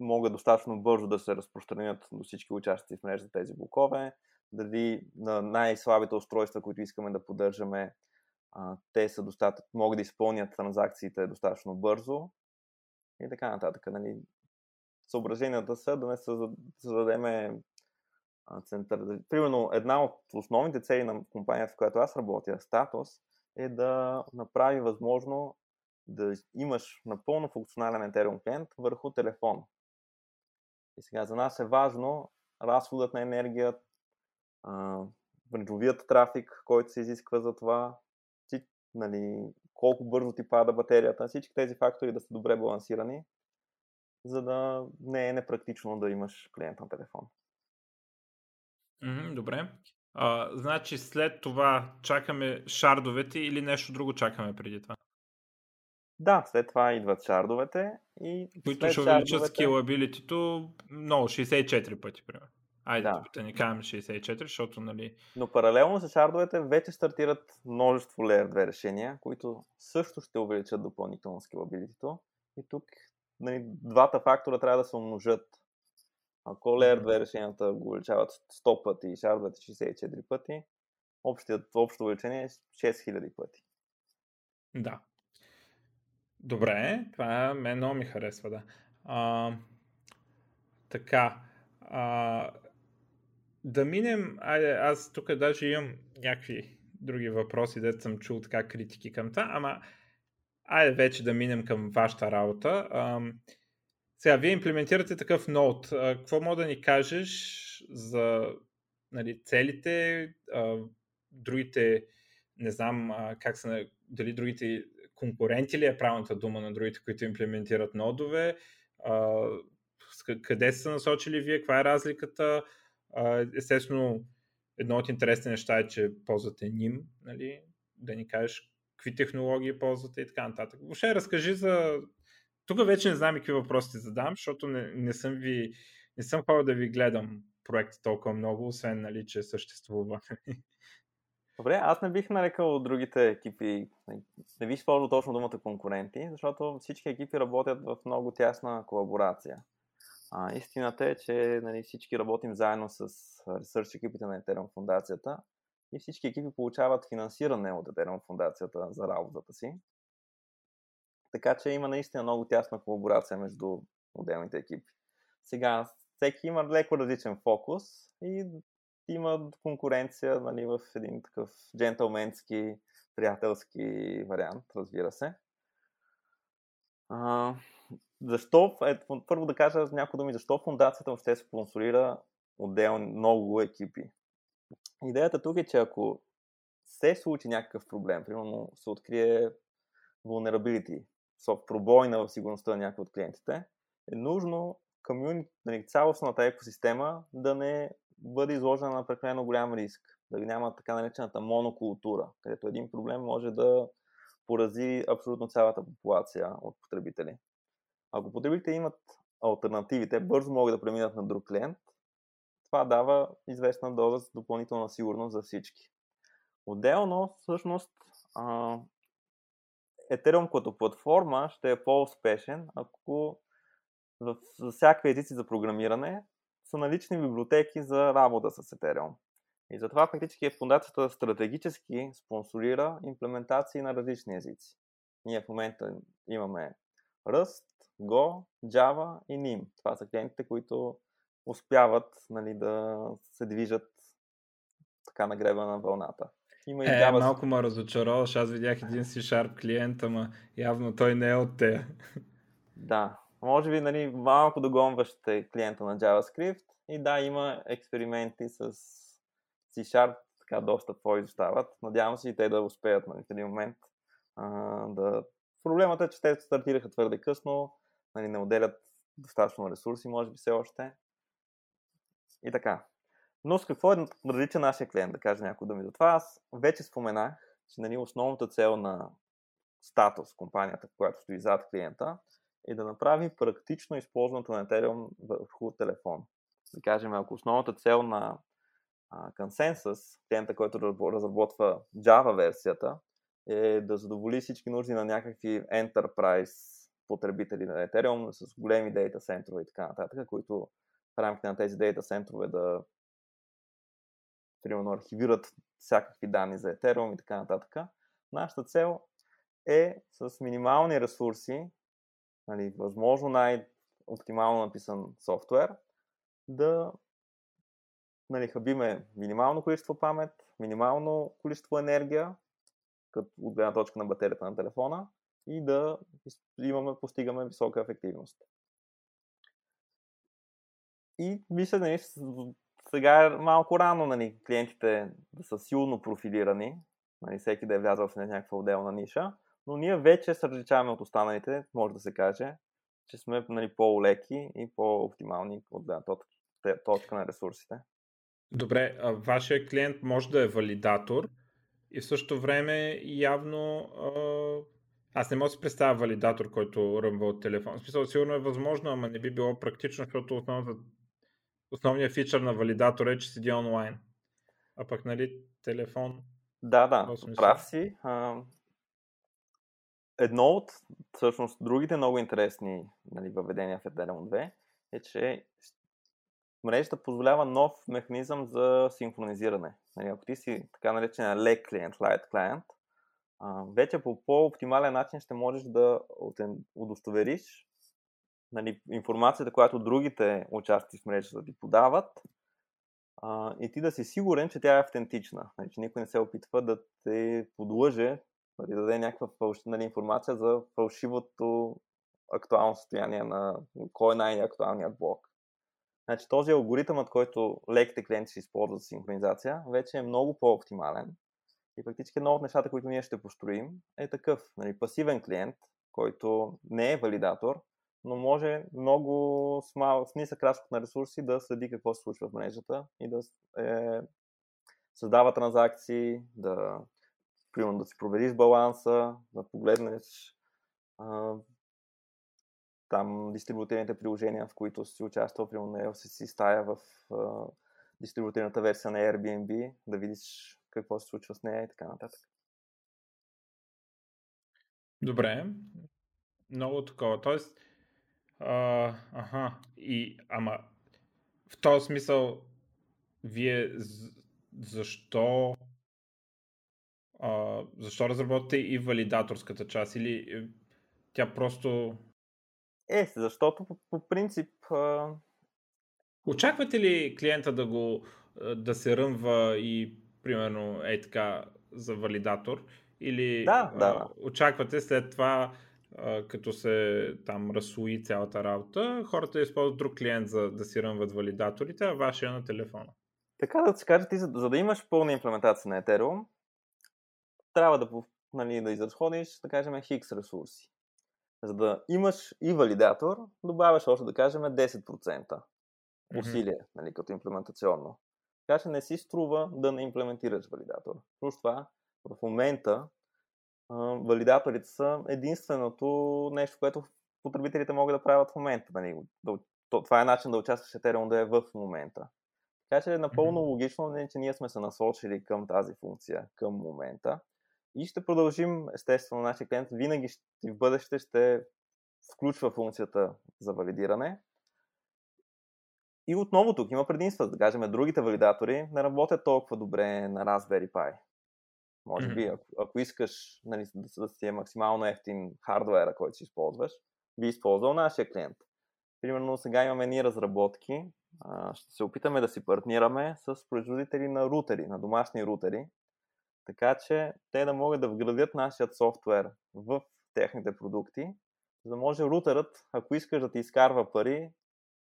могат достатъчно бързо да се разпространят до всички участници в мрежата тези блокове, дали на най-слабите устройства, които искаме да поддържаме, те са могат да изпълнят транзакциите достатъчно бързо и така нататък. Нали. Съображенията са да не създадем център. Примерно една от основните цели на компанията, в която аз работя, Status, е да направи възможно да имаш напълно функционален Ethereum клиент върху телефон. И сега за нас е важно разходът на енергия, мрежовият трафик, който се изисква за това, нали, колко бързо ти пада батерията, всички тези фактори да са добре балансирани, за да не е непрактично да имаш клиент на телефон. Добре. Значи след това чакаме шардовете или нещо друго чакаме преди това? Да, след това идват шардовете. Които ще увеличат скейлабилитито много, 64 пъти, примерно. Айде да не кажем 64, защото, нали... Но паралелно с шардовете вече стартират множество Layer 2 решения, които също ще увеличат допълнително скейлабилитито. И тук, нали, двата фактора трябва да се умножат. Ако Layer 2 решенията го увеличават 100 пъти и шардовете 64 пъти, общото увеличение е 6000 пъти. Да. Добре, това мен много ми харесва, да. Така, да минем, айде, аз тук даже имам някакви други въпроси, дето съм чул така критики към това, ама айде вече да минем към вашата работа. Сега, вие имплементирате такъв нод, какво мога да ни кажеш за, нали, целите, другите, не знам как са, дали другите конкуренти ли е правилната дума на другите, които имплементират нодове, къде са насочили вие, каква е разликата? Естествено, едно от интересни неща е, че ползвате NIM, нали? Да ни кажеш какви технологии ползвате и така нататък. Въобще разкажи за... Тук вече не знам и какви въпроси ти задам, защото не съм хора да ви гледам проекта толкова много, освен, нали, че съществува. Добре, аз не бих нарекал другите екипи, не бих използвал точно думата конкуренти, защото всички екипи работят в много тясна колаборация. Истината е, че, нали, всички работим заедно с ресърч екипите на Ethereum фундацията и всички екипи получават финансиране от Ethereum фундацията за работата си. Така че има наистина много тясна колаборация между отделните екипи. Сега всеки има леко различен фокус и има конкуренция, нали, в един такъв джентълменски, приятелски вариант, разбира се. Защо? Първо да кажа някои думи, защо фондацията въобще спонсорира отделни много екипи. Идеята тук е, че ако се случи някакъв проблем, примерно се открие vulnerability, пробойна в сигурността на някои от клиентите, е нужно цялостната екосистема да не бъде изложена на прекалено голям риск, да няма така наречената монокултура, където един проблем може да порази абсолютно цялата популация от потребители. Ако потребителите имат алтернативи, те бързо могат да преминат на друг клиент, това дава известна доза допълнителна сигурност за всички. Отделно, всъщност, Ethereum като платформа ще е по-успешен, ако за всякакви езици за програмиране са налични библиотеки за работа с Ethereum. И затова фактически фондацията стратегически спонсорира имплементации на различни езици. Ние в момента имаме Rust, Go, Java и NIM. Това са клиентите, които успяват, нали, да се движат така на греба на вълната. Малко ме разочароваш. Аз видях един C-Sharp клиент, ама явно той не е от те. Да. Може би, нали, малко догонващ клиента на JavaScript и да, има експерименти с C-Sharp, така доста по-изостават. Надявам се и те да успеят, нали, в един момент. Проблемът е, че те стартираха твърде късно, нали, не отделят достатъчно ресурси, може би все още. И така. Но с какво е различен нашия клиент, да кажа някои думи за това. Аз вече споменах, че, нали, основната цел на статус, компанията, която стои зад клиента, е да направи практично използването на Ethereum върху телефон. Да кажем, ако основната цел на Consensus, клиента, който разработва Java версията, е да задоволи всички нужди на някакви Enterprise потребители на Ethereum с големи дейта центрове и така нататък, които в рамките на тези дейта центрове да примерно архивират всякакви данни за Ethereum и така нататък. Нашата цел е с минимални ресурси, нали, възможно най-оптимално написан софтуер, да, нали, хабиме минимално количество памет, минимално количество енергия, като от гледна точка на батерията на телефона, и да постигаме висока ефективност. И мисля, нали, сега е малко рано, нали, клиентите да са силно профилирани, нали, всеки да е влязъл в някаква отделна ниша, но ние вече се различаваме от останалите, може да се каже, че сме, нали, по-леки и по-оптимални от точка на ресурсите. Добре, вашия клиент може да е валидатор и в същото време явно... Аз не мога да си представя валидатор, който ръмва от телефон. В смисъл, сигурно е възможно, ама не би било практично, защото основният фичър на валидатора е, че седи онлайн. А пък, нали, телефон... Да, прав си. Едно от, всъщност, другите много интересни, нали, въведения в Ethereum 2 е, че мрежата позволява нов механизъм за синхронизиране. Нали, ако ти си така наречен лек клиент, light client, вече по по-оптимален начин ще можеш да удостовериш, нали, информацията, която другите участници в мрежата ти подават, и ти да си сигурен, че тя е автентична, нали, че никой не се опитва да те подлъже, да ти даде някаква информация за фалшивото актуално състояние на кой е най-актуалният блок. Значи, този алгоритъмът, който леките клиенти ще използват за синхронизация, вече е много по-оптимален. И фактически едно от нещата, които ние ще построим, е такъв, нали, пасивен клиент, който не е валидатор, но може много с нисък разход на ресурси да следи какво се случва в мрежата и да създава транзакции, да си провериш баланса, да погледнеш там дистрибутивните приложения, в които си участвал, примерно на LCC стая в дистрибутивната версия на Airbnb, да видиш какво се случва с нея и така нататък. Добре. Много такова. Тоест, ама в този смисъл, вие защо разработвате и валидаторската част? Или тя просто... Защото по принцип Очаквате ли клиента да се ръмва и примерно е така за валидатор? Или да. Очаквате след това, като се там разслои цялата работа, хората използват друг клиент за да си ръмват валидаторите, а вашия на телефона? Така да се каже, ти за да имаш пълна имплементация на Ethereum, трябва да изразходиш, да кажем, хикс ресурси. За да имаш и валидатор, добавяш още, да кажем, 10% усилие, като имплементационно. Така че не си струва да не имплементираш валидатор. Плюс това, в момента валидаторите са единственото нещо, което потребителите могат да правят в момента. Това е начин да участваш Ethereum да е в момента. Така че е напълно логично, че ние сме се насочили към тази функция, към момента. И ще продължим, естествено, нашия клиент винаги и в бъдеще ще включва функцията за валидиране. И отново тук има предимства. Да кажем, другите валидатори не работят толкова добре на Raspberry Pi. Може би, ако искаш да си е максимално ефтин хардуера, който ще използваш, би използвал нашия клиент. Примерно сега имаме ние разработки. Ще се опитаме да си партнираме с производители на рутери, на домашни рутери. Така че те да могат да вградят нашия софтуер в техните продукти, за да може рутерът, ако искаш да ти изкарва пари,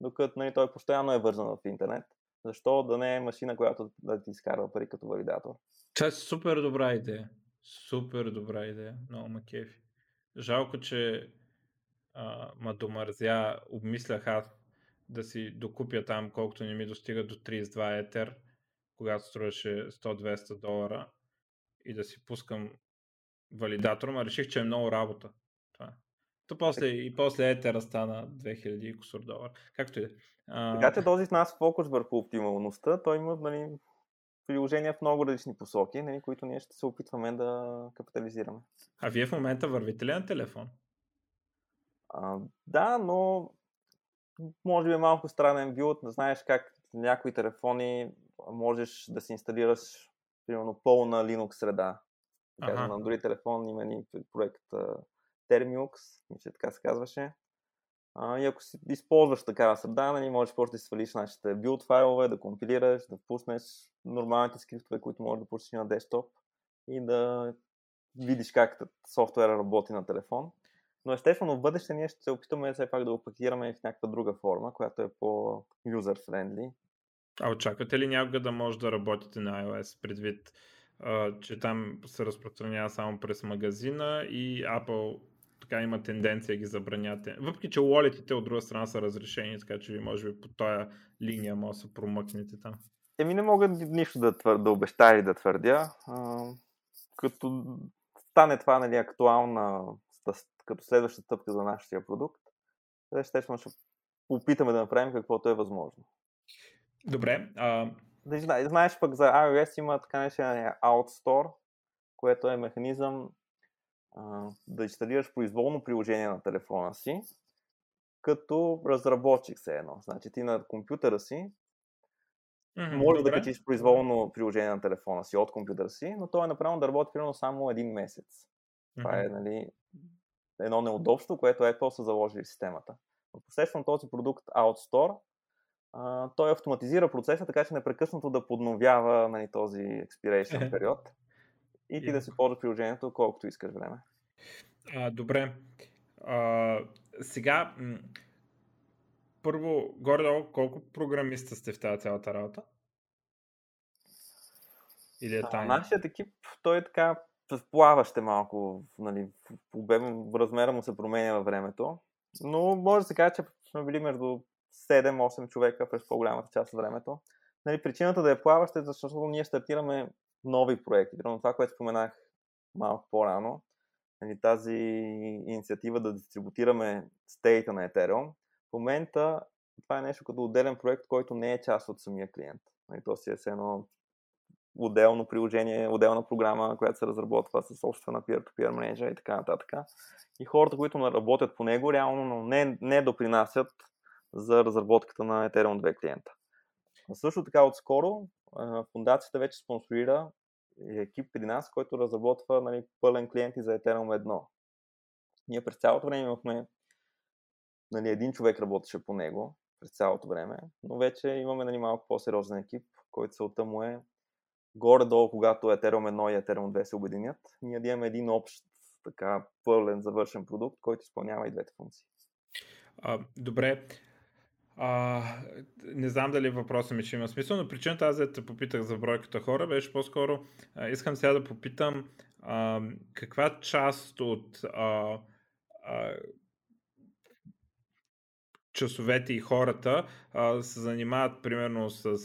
докато той постоянно е вързан в интернет, защо да не е машина, която да ти изкарва пари като валидатор. Това е супер добра идея. Супер добра идея. Много ма кефи. Жалко, че ма домързя, обмислях аз да си докупя там, колкото не ми достига до 32 етер, когато струваше $100-200 и да си пускам валидатор, но реших, че е много работа. После етера стана $2000+. Както и да. Така че този с нас фокус върху оптималността, той има приложения в много различни посоки, които ние ще се опитваме да капитализираме. А вие в момента вървите ли на телефон? Да, но може би малко странен билд, да знаеш как някои телефони можеш да си инсталираш примерно пълна Linux среда. Кажа, на Android телефон има ни проект Termux, мисля, така се казваше. И ако си използваш такава среда, можеш просто да свалиш нашите билд файлове, да компилираш, да пуснеш нормалните скриптове, които можеш да пуснеш на десктоп и да видиш как софтуера работи на телефон. Но естествено в бъдеще ние ще се опитаме все пак да го пакетираме в някаква друга форма, която е по-юзер-френдли. А очаквате ли някога да може да работите на iOS, предвид, че там се разпространява само през магазина и Apple така има тенденция ги забраняте. Въпреки, че уолетите от друга страна са разрешени, така че ви може би по тая линия може да се промъкнете там. Не мога нищо да обещая и да твърдя. Като стане това актуална като следваща стъпка за нашия продукт, ще опитаме да направим каквото е възможно. Добре. Знаеш пък за iOS има така наречения OutStore, което е механизъм да инсталираш произволно приложение на телефона си, като разработчик все едно. Значи ти на компютъра си може да качиш произволно приложение на телефона си от компютъра си, но то е направено да работи примерно само един месец. Това е едно неудобство, което Apple са заложили в системата. Посредством този продукт OutStore, той автоматизира процеса, така че непрекъснато да подновява този expiration период и ти да си ползваш приложението колкото искаш време. Добре. Сега, първо, горе-долу, колко програмиста сте в тази цялата работа? Или е тайна? Нашият екип, той е така плаващ малко, в размера му се променя във времето, но може да се каже, че сме били между 7-8 човека през по-голямата част от времето. Причината да е плаваща е, защото ние стартираме нови проекти. Това, което споменах малко по-рано, тази инициатива да дистрибутираме стейта на Ethereum, в момента това е нещо като отделен проект, който не е част от самия клиент. То си е едно отделно приложение, отделна програма, която се разработва с обществена peer-to-peer мрежа и така нататък. И хората, които работят по него, реално не допринасят за разработката на Ethereum 2 клиента. А също така отскоро фондацията вече спонсорира екип при нас, който разработва пълен клиент и за Ethereum 1. Ние през цялото време имахме един човек работеше по него, през цялото време, но вече имаме малко по-сериозен екип, който целта му е горе-долу, когато Ethereum 1 и Ethereum 2 се обединят, ние да имаме един общ, така пълен, завършен продукт, който изпълнява и двете функции. Добре. Не знам дали въпросът ми ще има смисъл, но причината аз да те попитах за бройката хора беше по-скоро, искам сега да попитам каква част от часовете и хората се занимават примерно с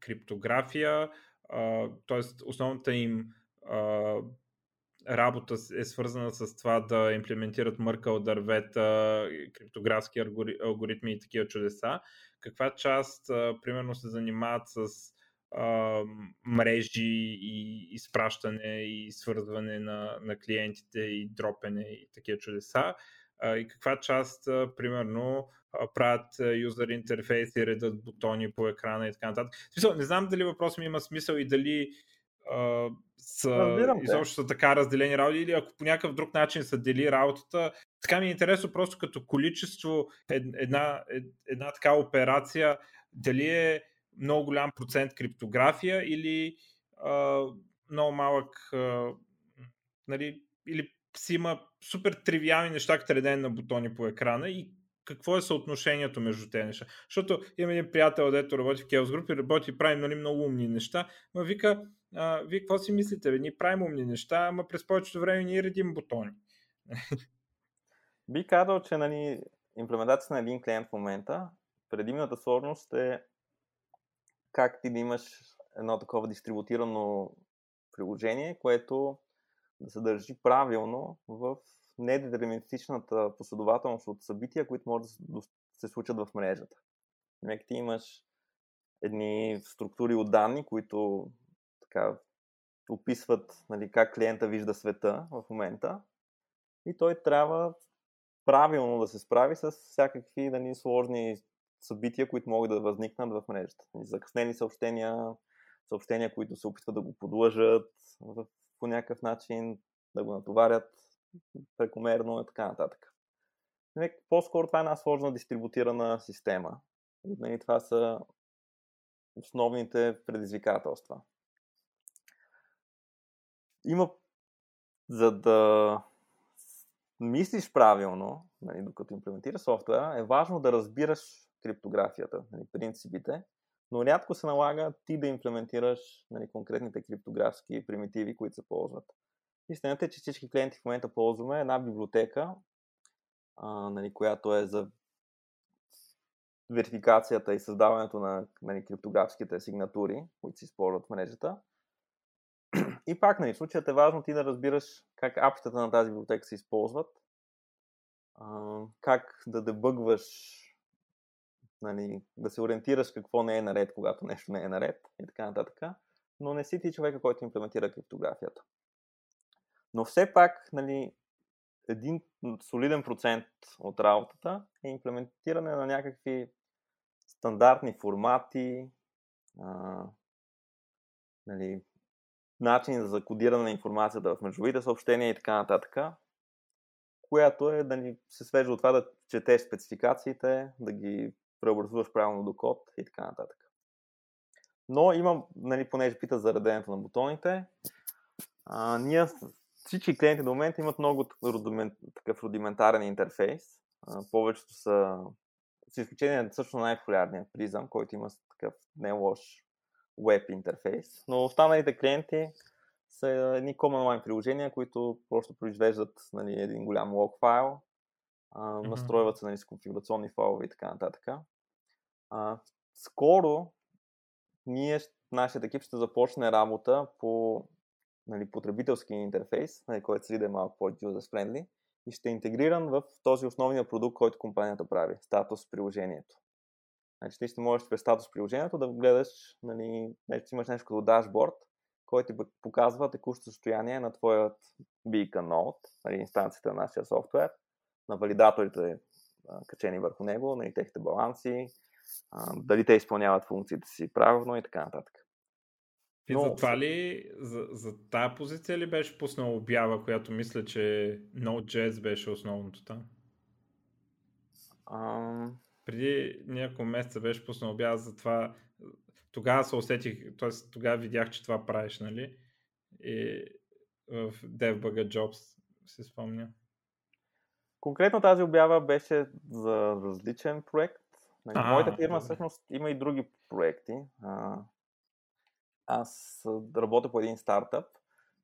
криптография, т.е. основната им работа е свързана с това да имплементират мърка от дървета, криптографски алгоритми и такива чудеса. Каква част примерно се занимават с мрежи и изпращане и свързване на клиентите и дропене и такива чудеса? И каква част примерно правят юзер интерфейс и редат бутони по екрана и така нататък? Не знам дали въпрос ми има смисъл и дали изобщо са така разделени работи или ако по някакъв друг начин се дели работата. Така ми е интересно просто като количество една така операция, дали е много голям процент криптография или много малък или си има супер тривиални неща като редене на бутони по екрана и какво е съотношението между тези неща. Защото имам един приятел, дето работи в Chaos Group и правим много умни неща, но вика, вие какво си мислите? Ние правим умни неща, ама през повечето време ние редим бутони. Би казал, че имплементацията на един клиент в момента, предимната сложност е как ти да имаш едно такова дистрибутирано приложение, което да се държи правилно в недетерминистичната последователност от събития, които може да се случат в мрежата. Имайки ти имаш едни структури от данни, които така описват как клиента вижда света в момента и той трябва правилно да се справи с всякакви сложни събития, които могат да възникнат в мрежата. Закъснени съобщения, които се опитват да го подлъжат по някакъв начин, да го натоварят прекомерно и така нататък. По-скоро това е една сложна дистрибутирана система. Това са основните предизвикателства. За да мислиш правилно, докато имплементираш софтуера, е важно да разбираш криптографията, принципите, но рядко се налага ти да имплементираш конкретните криптографски примитиви, които се ползват. Истината е, че всички клиенти в момента ползваме една библиотека, която е за верификацията и създаването на криптографските сигнатури, които се използват в мрежата. И пак, случаят е важно ти да разбираш как апитата на тази библиотека се използват, как да дебъгваш, да се ориентираш какво не е наред, когато нещо не е наред и така нататък. Но не си ти човека, който имплементира криптографията. Но все пак, един солиден процент от работата е имплементиране на някакви стандартни формати, начин за кодиране на информацията в мрежовите съобщения и така нататък, която е се свежда от това да четеш спецификациите, да ги преобразуваш правилно до код и така нататък. Но имам, понеже пита за реденето на бутоните, ние всички клиенти до момента имат много такъв рудиментарен интерфейс. Повечето са, с изключение също най-популярният Prism, който има такъв не лош веб интерфейс, но останалите клиенти са едни command line приложения, които просто произвеждат един голям лог файл, настройват се с конфигурационни файлове и така нататък. Скоро нашият екип ще започне работа по потребителски интерфейс, който следи да е малко по-user-friendly и ще е интегриран в този основния продукт, който компанията прави, статус приложението. Ти ще можеш през статус приложението да гледаш, имаш нещо като дашборд, който ти показва текущото състояние на твоят Beacon Node, инстанцията на нашия софтуер, на валидаторите качени върху него, техните баланси, дали те изпълняват функциите си правилно и така нататък. Но... За тая позиция ли беше пуснала обява, която мисля, че Node.js беше основното там? преди няколко месеца беше пуснал обяз за това. Тогава се усетих, т.е. тогава видях, че това правиш, нали? И в DevBugger Jobs си спомня. Конкретно тази обява беше за различен проект. Моята фирма всъщност има и други проекти. Аз работя по един стартъп,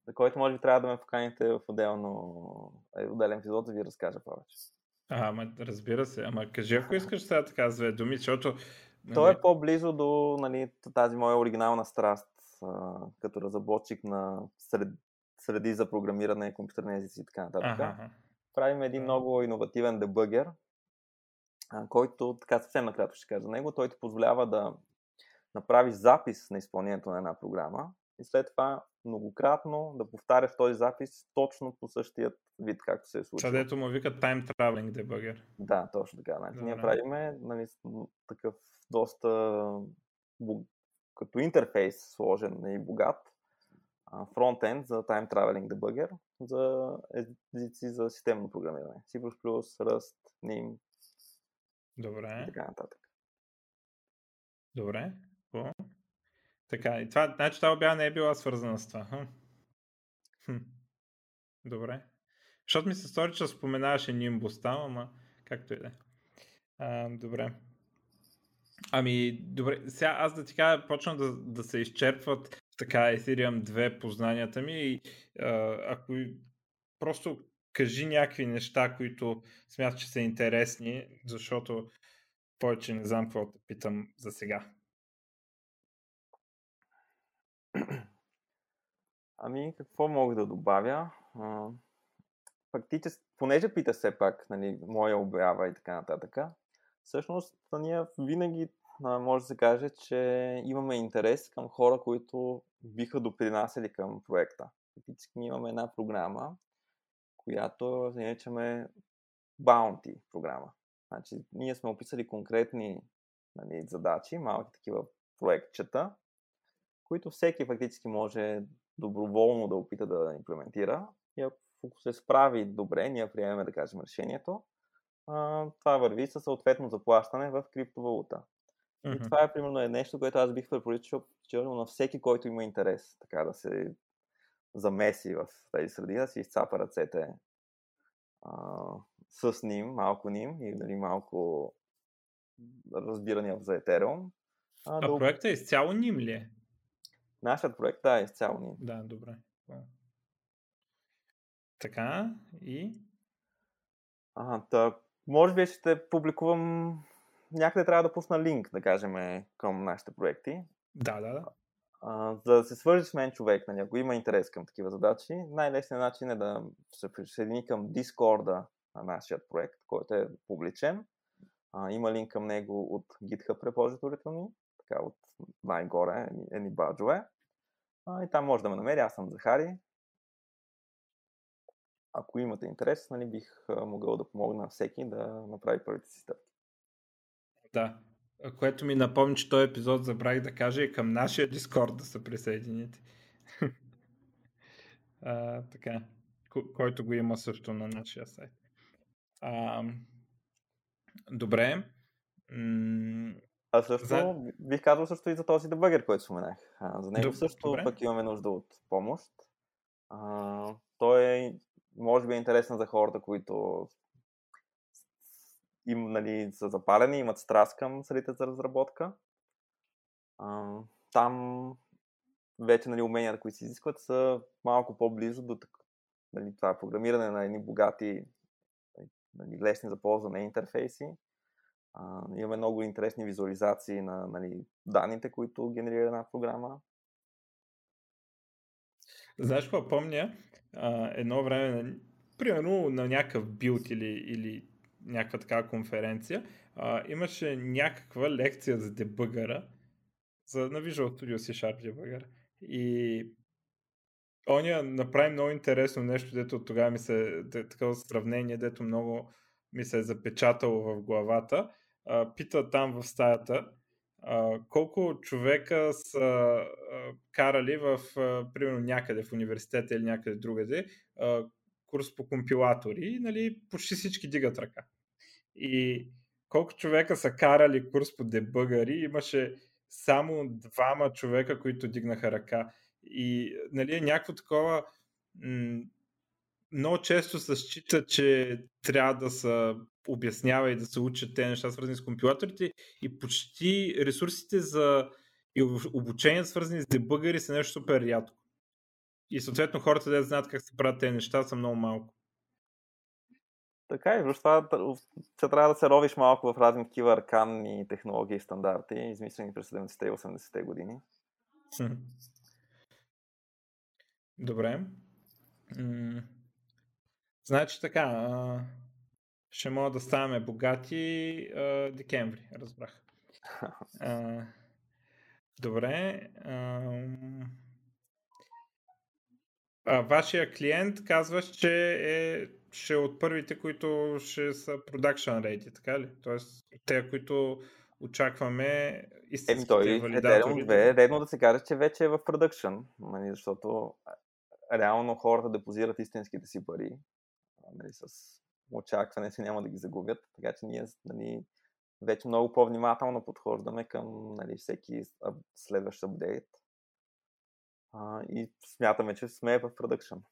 за който може би трябва да ме поканите в отделен епизод, да ви разкажа повече. Разбира се. Ама кажи, ако искаш сега така с две думи, защото... То е по-близо до, нали, тази моя оригинална страст като разработчик на среди за програмиране, компютърни езици и така нататък. Правим един много иновативен дебъгер, който, така съвсем накратко ще кажа за него, той ти позволява да направиш запис на изпълнението на една програма и след това многократно да повтаряш този запис точно по същия вид, както се е случило. Където му викат Time Traveling Debugger. Да, точно така. Значи, ние правиме, нали, такъв доста като интерфейс сложен и богат фронтенд за Time Traveling Debugger за езици за системно програмиране. C++, Rust, NIM. Добре. И така нататък. Добре. Така, и това, значи тази обява не е била свързана с това. Добре. Защото ми се стори, че споменаваше Nimbus там, ама както и да е. Добре. Добре, сега аз да ти кажа, почна да се изчерпват така Ethereum 2 познанията ми и ако просто кажи някакви неща, които смяташ, че са интересни, защото повече не знам какво да питам за сега. Какво мога да добавя? Фактически, понеже пита все пак, нали, моя обява и така нататък, всъщност ние винаги може да се каже, че имаме интерес към хора, които биха допринасяли към проекта. Фактически ние имаме една програма, която наричаме Bounty програма. Значи, ние сме описали конкретни, нали, задачи, малки такива проектчета, които всеки фактически може доброволно да опита да имплементира. И ако се справи добре, ние приемаме, да кажем, решението. Това върви със съответно заплащане в криптовалута. И това е примерно нещо, което аз бих препоръчал на всеки, който има интерес така да се замеси в тази среди, да си изцапа ръцете с ним, малко ним и, нали, малко разбирания за Ethereum. Проектът е изцяло ним ли е? Нашият проект е изцяло ним. Да, добре. Така и... може би ще публикувам... Някъде трябва да пусна линк, да кажем, към нашите проекти. Да. За да се свържи с мен човек, нали, ако има интерес към такива задачи, най-лесният начин е да се присъедини към Discord-а на нашия проект, който е публичен. Има линк към него от GitHub репозиторито ни, така от най-горе, едни баджове. И там може да ме намери, аз съм Захари. Ако имате интерес, нали, бих могъл да помогна на всеки да направи първите си стъпки. Да, което ми напомни, че този епизод забрах да кажа и към нашия Discord да се присъедините. Така, който го има също на нашия сайт. Добре. Бих казал също и за този дебъгер, който споменах. За него също пък имаме нужда от помощ. Той е, може би, е интересен за хората, които им, нали, са запалени, имат страст към средите за разработка. Там вече, нали, уменията, които се изискват, са малко по-близо до, нали, това програмиране на едни богати, нали, лесни за ползване интерфейси. Имаме много интересни визуализации на, нали, данните, които генерира една програма. Знаеш какво помня? Едно време, примерно на някакъв билд или някаква такава конференция, имаше някаква лекция за дебъгъра, на Visual Studio C# дебъгър. И оня направи много интересно нещо, дето от тогава ми се, такова сравнение, дето много ми се е запечатало в главата. Пита там в стаята колко човека са карали в, примерно някъде в университета или някъде другаде, курс по компилатори, нали, почти всички дигат ръка. И колко човека са карали курс по дебъгари, имаше само 2 човека, които дигнаха ръка. И нали, е някакво такова... Много често се счита, че трябва да се обяснява и да се учат тези неща, свързани с компилаторите, и почти ресурсите за и обучение, свързани с дебъгари, са нещо супер рядко. И съответно хората да знаят как се правят тези неща са много малко. Така и че трябва да се ровиш малко в разни такива арканни технологии и стандарти, измислени през 70-те и 80-те години. Добре. Значи така, ще мога да ставаме богати декември, разбрах. Добре. Вашия клиент казваш, че ще е от първите, които ще са production ready, така ли? Тоест, те, които очакваме истинските валидатори. Редно да се каже, че вече е в production, защото реално хората депозират истинските си пари, с очакване, че няма да ги загубят, така че ние вече много по-внимателно подхождаме към всеки следващ апдейт. И смятаме, че сме в продъкшън.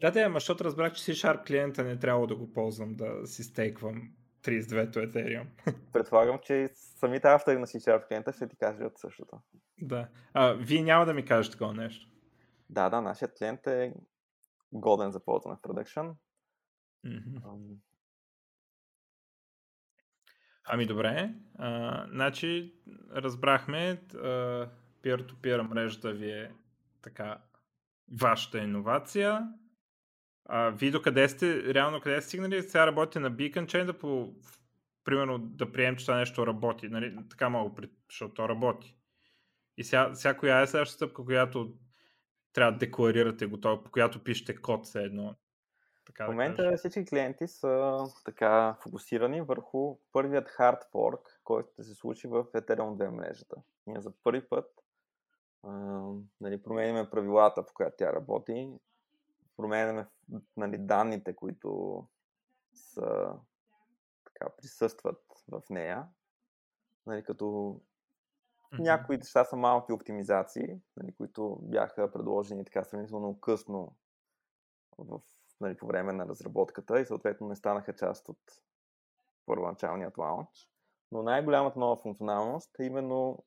Да, ама защото разбрах, че C-Sharp клиента не трябва да го ползвам, да си стейквам 32-то Ethereum. Предполагам, че самите автори на C-Sharp клиента ще ти кажат същото. Да. Вие няма да ми кажете такова нещо. Да, нашият клиент е годен за ползване в продъкшън. Ами добре. Значи, разбрахме, peer-to-peer мрежата ви е така вашата иновация. Вие докъде сте, реално къде сте стигнали? Сега работите на Beacon Chain, примерно да приемем, че това нещо работи. Нали? Така малко, защото то работи. И сега коя е следващата стъпка, която трябва да декларирате готово, по която пишете код все едно? Така в момента да всички клиенти са така фокусирани върху първият hard fork, който ще се случи в Ethereum 2 мрежата. Ние за първи път променяме правилата, по която тя работи, променяме данните, които са, присъстват в нея, като някои неща са малки оптимизации, които бяха предложени така сравнително късно в, по време на разработката и съответно не станаха част от първоначалният лаунч. Но най-голямата нова функционалност е именно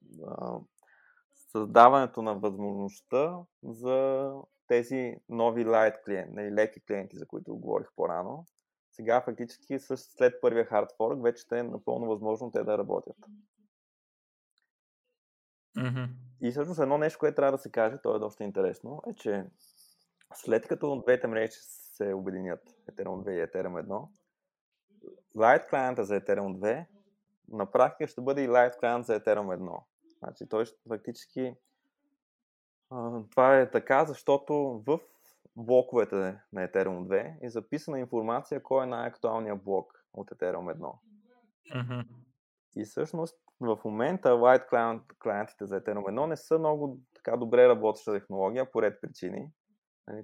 създаването на възможността за тези нови light клиенти, леки клиенти, за които говорих по-рано. Сега фактически след първия hard fork вече е напълно възможно те да работят. И всъщност едно нещо, което трябва да се каже, то е доста интересно, е, че след като двете мрежи се обединят, Ethereum 2 и Ethereum 1, light клиента за Ethereum 2 на практика ще бъде и light клиент за Ethereum 1. Значи, той фактически това е така, защото в блоковете на Ethereum 2 е записана информация кой е най-актуалният блок от Ethereum 1. Uh-huh. И всъщност в момента Light клиентите за Ethereum 1 не са много така добре работеща технология по ред причини.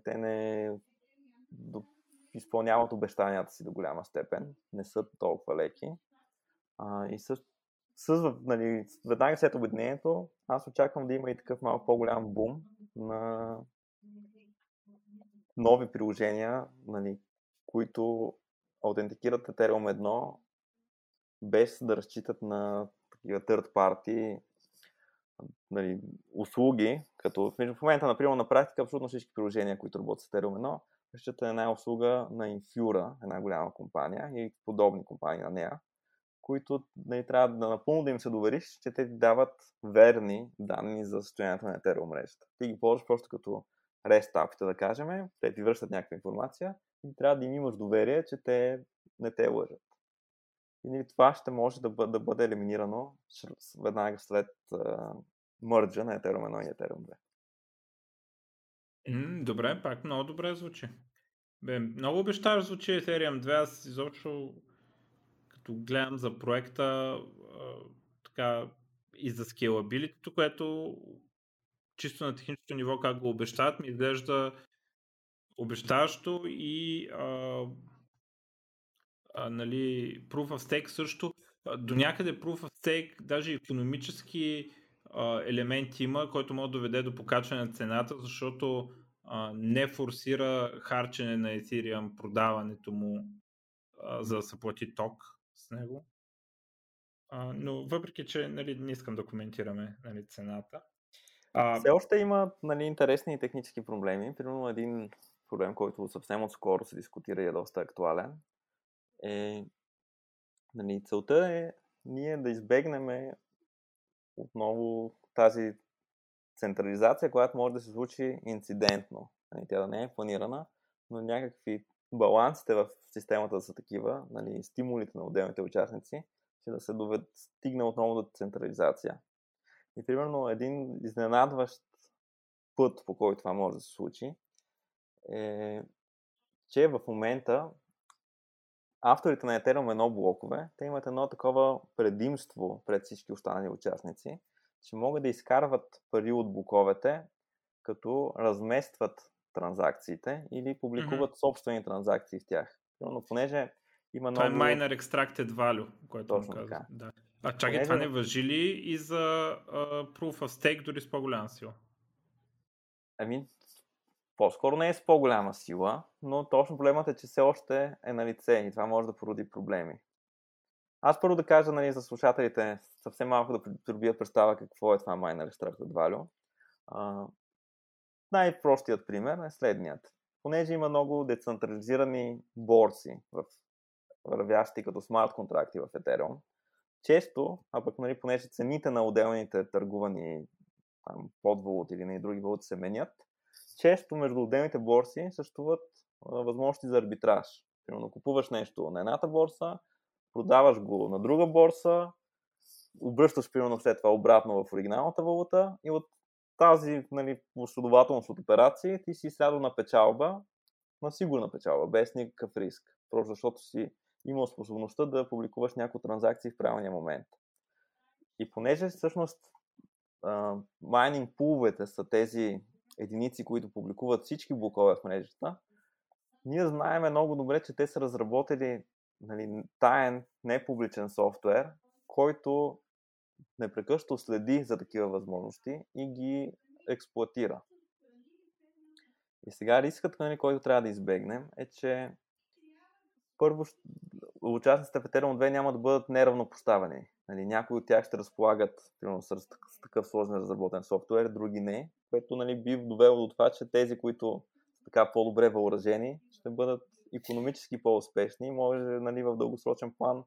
Те не изпълняват обещанията си до голяма степен, не са толкова леки. И също веднага след обединението, аз очаквам да има и такъв малко по-голям бум на нови приложения, които аутентикират Ethereum 1 без да разчитат на такива third party услуги, като в момента, например, на практика абсолютно всички приложения, които работят с Ethereum 1, разчитат една услуга на Infura, една голяма компания и подобни компании на нея, които трябва да напълно да им се довериш, че те ти дават верни данни за състоянието на Ethereum мрежата. Ти ги ползваш просто като REST-апите, да кажем, те ти връщат някаква информация и трябва да им имаш доверие, че те не те лъжат. И това ще може да бъде елиминирано веднага след мърджа на Ethereum 1 и Ethereum 2. Добре, пак много добре звучи. Много обещаващо звучи Ethereum 2, аз изобщо като гледам за проекта и за скейлабилитито, което чисто на техническо ниво как го обещават, ми изглежда обещаващо и Proof of Stake също. до някъде proof of stake, даже икономически елемент има, който може да доведе до покачване на цената, защото не форсира харчене на Ethereum, продаването му, за да се плати ток с него. Но въпреки, че нали, не искам да коментираме нали, цената. Все още има нали, интересни технически проблеми. Примерно един проблем, който съвсем отскоро се дискутира и е доста актуален, е нали, целта е ние да избегнем отново тази централизация, която може да се случи инцидентно. Нали, тя да не е планирана, но някакви балансите в системата са такива, нали, стимулите на отделните участници, че да се стигне отново до централизация. И примерно един изненадващ път, по който това може да се случи, е, че в момента авторите на Ethereum едно блокове, те имат едно такова предимство пред всички останали участници, че могат да изкарват пари от блоковете, като разместват транзакциите или публикуват собствени транзакции в тях. Но понеже има това много... Това е Miner Extracted Value, което точно му казва. Да. А чакай, това не важи ли и за Proof of Stake дори с по-голяма сила? Ами, по-скоро не е с по-голяма сила, но точно проблемът е, че все още е на лице и това може да породи проблеми. Аз първо да кажа нали, за слушателите, съвсем малко да придобия представа какво е това Miner Extracted Value. Най-простият пример е следният. Понеже има много децентрализирани борси, вървящи като смарт контракти в Ethereum, често, а пък нали, понеже цените на отделните търгувани под валути или на и други валути се менят, често между отделните борси съществуват възможности за арбитраж. Примерно купуваш нещо на едната борса, продаваш го на друга борса, обръщаш примерно след това обратно в оригиналната валута и от тази нали, последователност от операции ти си сядал на печалба, на сигурна печалба, без никакъв риск. Просто защото си имал способността да публикуваш някои транзакции в правилния момент. И понеже всъщност майнинг пуловете са тези единици, които публикуват всички блокове в мрежата, ние знаем много добре, че те са разработили нали, таен, непубличен софтуер, който непрекъснато следи за такива възможности и ги експлоатира. И сега рискът, нали, който трябва да избегнем, е, че първо участниците в Ethereum 2 няма да бъдат неравнопоставени. Нали, някои от тях ще разполагат примерно, с такъв сложен разработен софтуер, други не, което нали, би довело до това, че тези, които са така по-добре въоръжени, ще бъдат икономически по-успешни и може нали, в дългосрочен план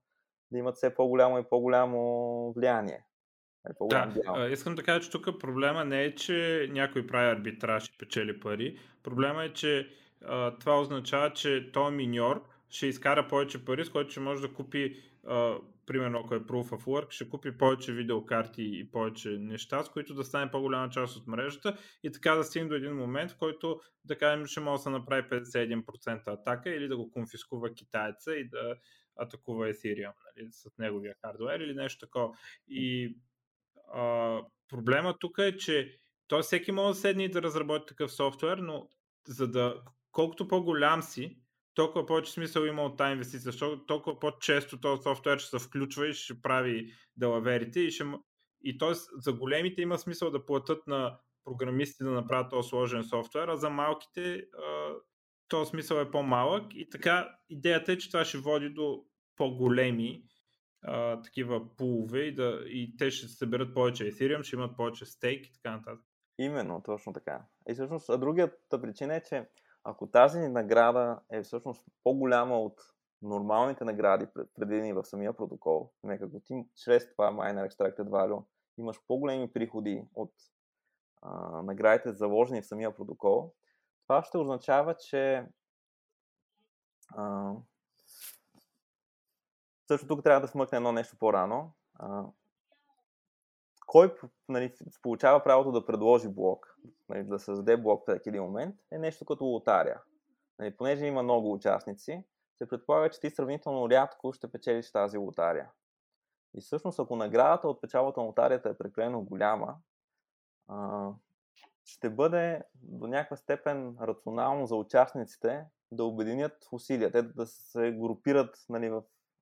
да имат все по-голямо и по-голямо влияние. Да, искам да кажа, че тук проблема не е, че някой прави арбитраж и печели пари. Проблема е, че това означава, че той миньор ще изкара повече пари, с който ще може да купи, примерно ако е Proof of Work, ще купи повече видеокарти и повече неща, с които да стане по-голяма част от мрежата и така да стигне до един момент, в който да кажем, че може да се направи 51% атака или да го конфискува китайца и да атакува Ethereum нали, с неговия хардуер или нещо такова. И проблема тук е, че той всеки може да седне и да разработи такъв софтуер, но за да колкото по-голям си, толкова повече смисъл има от тази инвестиция, защото толкова по-често този софтуер ще се включва и ще прави далаверите и ще... И т.е. за големите има смисъл да платят на програмистите да направят този сложен софтуер, а за малките този смисъл е по-малък и така идеята е, че това ще води до по-големи такива пулове и, да, и те ще съберат повече Ethereum, ще имат повече стейк и така нататък. Именно, точно така. И всъщност, а другата причина е, че ако тази награда е всъщност по-голяма от нормалните награди, предвидени в самия протокол, ако ти чрез това Miner Extracted Value имаш по-големи приходи от наградите заложени в самия протокол, това ще означава, че също тук трябва да смъкне едно нещо по-рано. Кой нали, получава правото да предложи блок, нали, да създаде блок в един момент, е нещо като лотария. Нали, понеже има много участници, се предполага, че ти сравнително рядко ще печелиш тази лотария. И всъщност, ако наградата от печалбата на лотарията е прекалено голяма, ще бъде до някаква степен рационално за участниците да обединят усилия, те да се групират нали,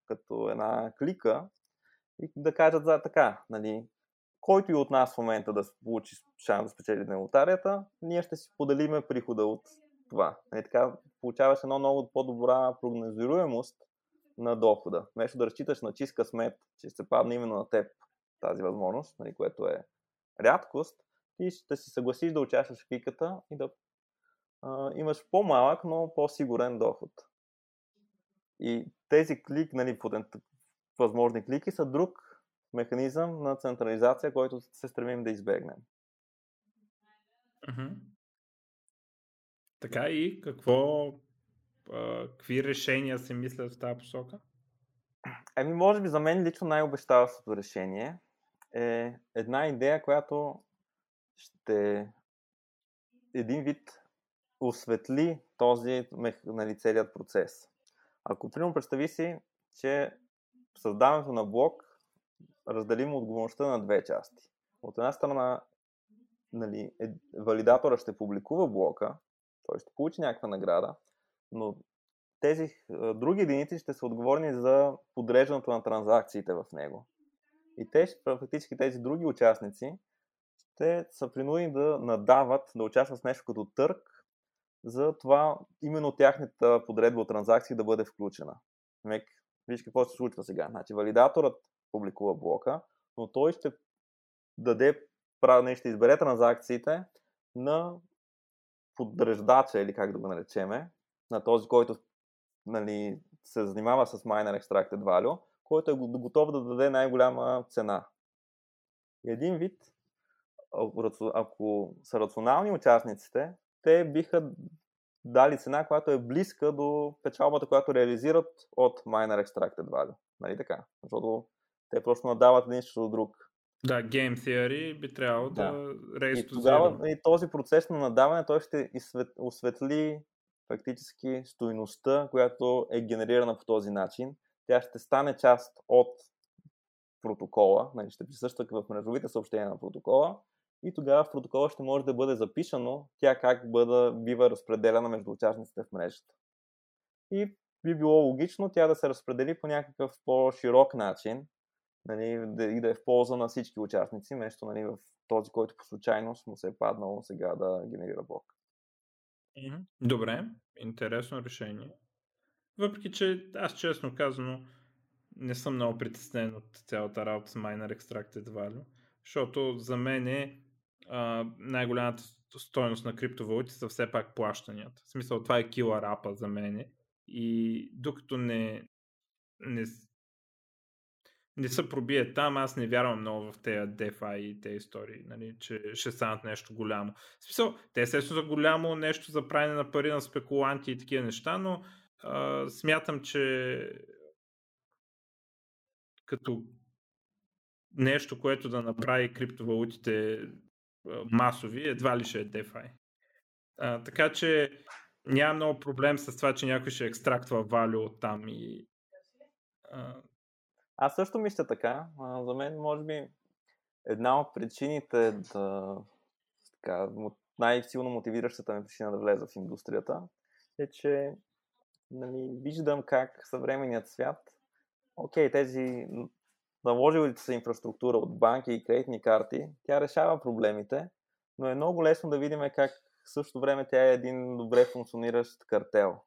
като една клика и да кажат за така, нали, който и от нас в момента да получи шанс да спечели на лотарията, ние ще си поделиме прихода от това. Нали, така получаваш едно много по-добра прогнозируемост на дохода. Вместо да разчиташ на чист късмет, че ще се падне именно на теб тази възможност, нали, което е рядкост, ти ще си съгласиш да участваш в кликата и да имаш по-малък, но по-сигурен доход. И тези клик, нали, възможни клики са друг механизъм на централизация, който се стремим да избегнем. Mm-hmm. Така, и какви решения се мислят в тази посока? Ами, може би за мен лично най-обещаващото решение е една идея, която ще един вид осветли този, нали, целият процес. Ако, примерно, представи си, че създаването на блок разделим отговорността на две части. От една страна, нали, валидатора ще публикува блока, той ще получи някаква награда, но тези други единици ще са отговорни за подреждането на транзакциите в него. И те, практически тези други участници, те са принудени да надават, да участват в нещо като търг, за това именно тяхната подредба от транзакции да бъде включена. Виж какво се случва сега. Значи, валидаторът публикува блока, но той ще даде, ще избере транзакциите на подреждача, или как да го наречеме, на този, който, нали, се занимава с Miner Extracted Value, който е готов да даде най-голяма цена. Един вид, ако са рационални участниците, те биха дали цена, която е близка до печалбата, която реализират от Miner Extracted Value. Нали така? Защото те просто надават нещо до друг. Да, Game Theory би трябвало да рейс до зеро. И този процес на надаване, той ще осветли фактически стойността, която е генерирана по този начин. Тя ще стане част от протокола, нали, ще присъства в мрежовите съобщения на протокола, и тогава в протокола ще може да бъде записано тя как бива разпределена между участниците в мрежата. И би било логично тя да се разпредели по някакъв по-широк начин, нали, и да е в полза на всички участници, вместо, нали, в този, който по случайност му се е паднало сега да генерира блок. Добре, интересно решение. Въпреки че аз, честно казано, не съм много притеснен от цялата работа с Miner Extracted Value, защото за мен е най-голямата стойност на криптовалути са все пак плащанията. В смисъл, това е килър апа за мен. И докато не се пробие там, аз не вярвам много в тези DeFi и тези истории, нали, че ще станат нещо голямо. В смисъл, те естествено за голямо нещо за правене на пари на спекуланти и такива неща, но смятам, че като нещо, което да направи криптовалутите масови, едва ли ще е DeFi. Така че няма много проблем с това, че някой ще екстрактва валю от там. Аз също мисля така. За мен, може би, една от причините най-силно мотивиращата ми причина да влеза в индустрията е, че, нали, виждам как съвременният свят, тези наложилите са инфраструктура от банки и кредитни карти, тя решава проблемите, но е много лесно да видим как в същото време тя е един добре функциониращ картел.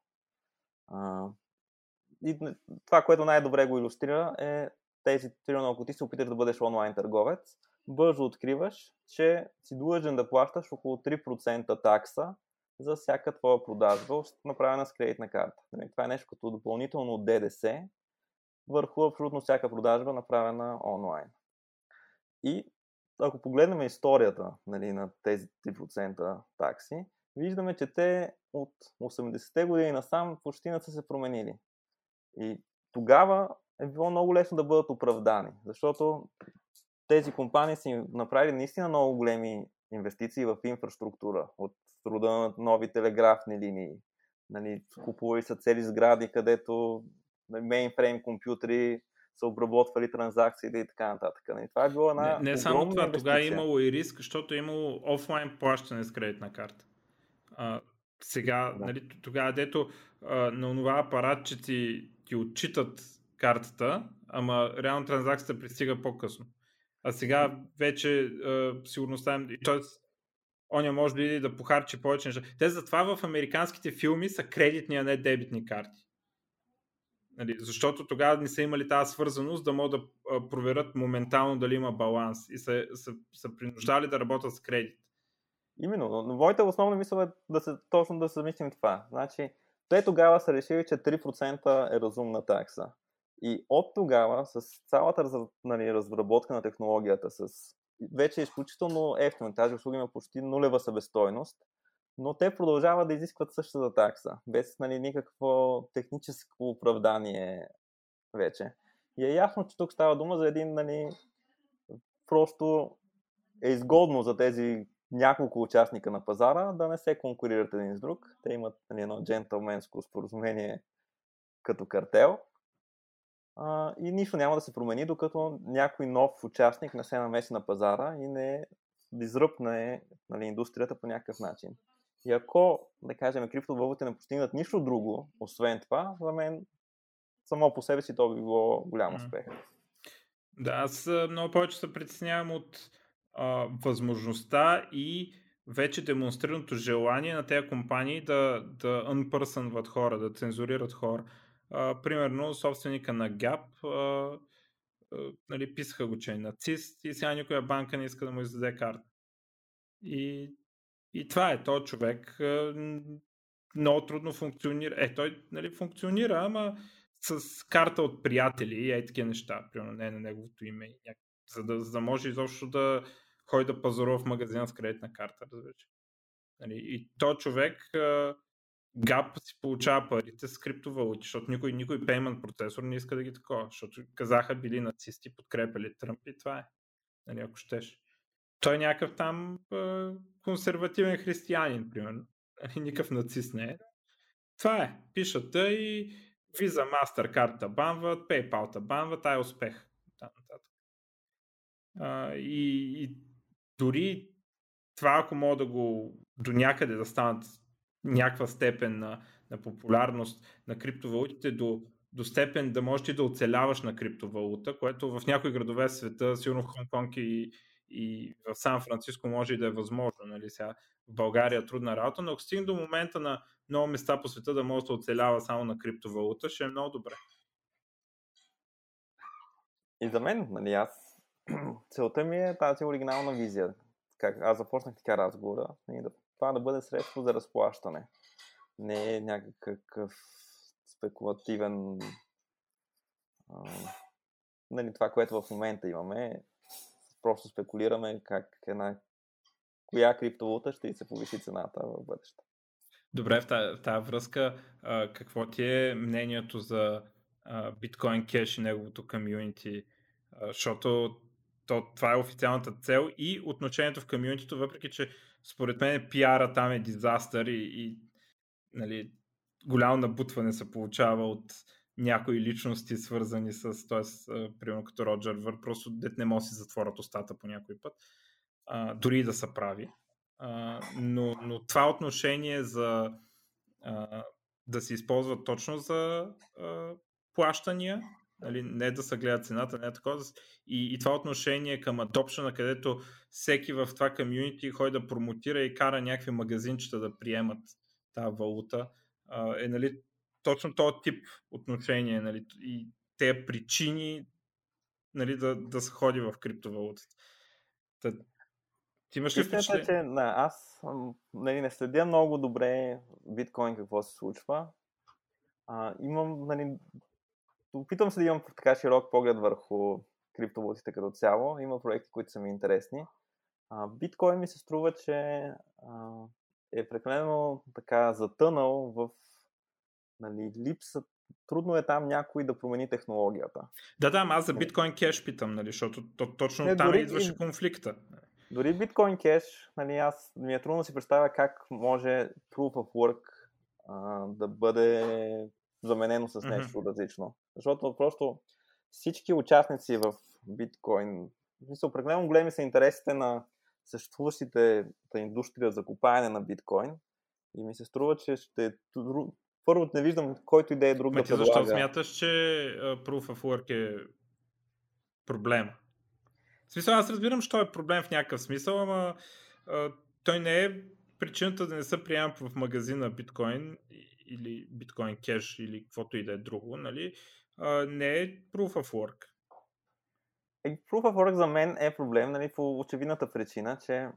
И това, което най-добре го илюстрира, е тези, ако ти се опиташ да бъдеш онлайн търговец, бързо откриваш, че си длъжен да плащаш около 3% такса за всяка твоя продажба, направена с кредитна карта. Това е нещо като допълнително ДДС върху абсолютно всяка продажба, направена онлайн. И ако погледнем историята, нали, на тези 3% такси, виждаме, че те от 80-те години насам почти не са се променили. И тогава е било много лесно да бъдат оправдани, защото тези компании са направили наистина много големи инвестиции в инфраструктура, от рода на нови телеграфни линии. Нали, купували са цели сгради, където мейнфрейм компютри са обработвали транзакциите и така нататък. Това е било една не само това, инвестиция. Тогава е имало и риск, защото е имало офлайн плащане с кредитна карта. Сега, да, нали, тогава, дето на онова апарат, че ти отчитат картата, ама реално транзакцията пристига по-късно. А сега вече сигурността им, т.е. оня може да похарчи повече неща. Те затова в американските филми са кредитни, а не дебитни карти. Нали, защото тогава не са имали тази свързаност да могат да проверят моментално дали има баланс и са принуждали да работят с кредит. Именно, но моята основна мисъл е да се, точно да се замислим това. Значи, те тогава са решили, че 3% е разумна такса. И от тогава, с цялата разработка на технологията, с вече е изключително ефтино. Тази услуга има почти нулева себестойност, но те продължават да изискват същата такса, без никакво техническо оправдание вече. И е ясно, че тук става дума за един, просто е изгодно за тези няколко участника на пазара да не се конкурират един с друг. Те имат едно джентълменско споразумение като картел. И нищо няма да се промени, докато някой нов участник не се намеси на пазара и не дизръпне индустрията по някакъв начин. И ако, да кажем, криптовалутите не постигнат нищо друго, освен това, за мен само по себе си то би било голям успех. Да, аз много повече се притеснявам от възможността и вече демонстрираното желание на тези компании да unpersonват хора, да цензурират хора. Примерно собственика на Gap писаха го, че е нацист и сега никоя банка не иска да му издаде карта. И това е, той човек много трудно функционира. Той функционира, ама с карта от приятели и такива неща, примерно не на неговото име, за да може изобщо да ходи да пазарува в магазина с кредитна карта. И той човек Gap си получава парите с криптовалути, защото никой пеймент процесор не иска да ги такова, защото казаха били нацисти, подкрепили Тръмп и това е. Ако щеш. Той е някакъв там консервативен християнин, примерно. Никакъв нацист не е. Това е. Пишат и Visa, Mastercard банват, PayPal банват, а е успех. И дори това, ако мога да го до някъде да станат някаква степен на популярност на криптовалутите до степен да можеш ти да оцеляваш на криптовалута, което в някои градове в света, сигурно в Хонконг и в Сан-Франциско може и да е възможно. Сега в България трудна работа, но ако стигне до момента на много места по света да може да оцелява само на криптовалута, ще е много добре. И за мен, аз целта ми е тази оригинална визия. Как аз започнах така разговора, това да бъде средство за разплащане. Не е някакъв спекулативен това, което в момента имаме. Просто спекулираме как коя криптовалута ще се повиши цената в бъдеще. Добре, в тази връзка какво ти е мнението за Bitcoin Cash и неговото комьюнити? Защото това е официалната цел и отношението в комьюнитито, въпреки че според мен пиара там е дизастър и голямо набутване се получава от някои личности, свързани с, т.е. примерно като Роджер Върт, просто дет не може да си затворят устата по някой път, дори и да се прави. Но това отношение за да се използват точно за плащания, не да се гледа цената, не е такова. И това отношение към адопшъна, където всеки в това комьюнити ходи да промотира и кара някакви магазинчета да приемат тази валута, е точно този тип отношение и те причини да се ходи в криптовалутата. Ти имаш ли впечатление? Аз не следя много добре биткоин какво се случва. Имам опитвам се да имам така широк поглед върху криптовалутите като цяло. Има проекти, които са ми интересни. Биткоин ми се струва, че е прекалено така затънал в липса. Трудно е там някой да промени технологията. Да, аз за биткоин кеш питам, защото точно там идваше конфликта. Дори биткоин кеш, аз ми е трудно да си представя как може Proof of Work да бъде заменено с нещо различно. Защото просто всички участници в биткоин, прекалено големи са интересите на съществуващите индустрия за купуване на биткоин и ми се струва, че ще първо не виждам който идея друг да предлага. Защо смяташ, че Proof of Work е проблема. В смисъл, аз разбирам, що е проблем в някакъв смисъл, ама той не е причината да не се приема в магазина биткоин или биткоин кеш или каквото и да е друго, нали? Не е proof of work. Proof of work за мен е проблем, нали, по очевидната причина, че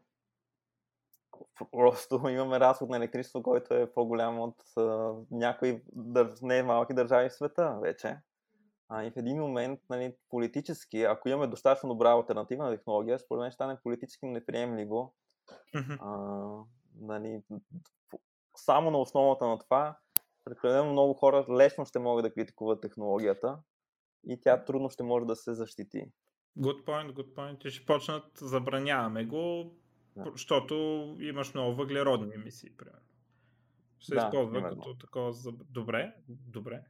просто имаме разход на електричество, който е по-голям от някои не малки държави в света вече. И в един момент, нали, политически, ако имаме достатъчно добра алтернативна технология, според мен ще стане политически неприемливо. Нали, само на основата на това, прекалено много хора лесно ще могат да критикуват технологията и тя трудно ще може да се защити. Good point. Ще почнат, забраняваме го, защото имаш много въглеродни емисии, примерно. Ще използва като такова. Добре.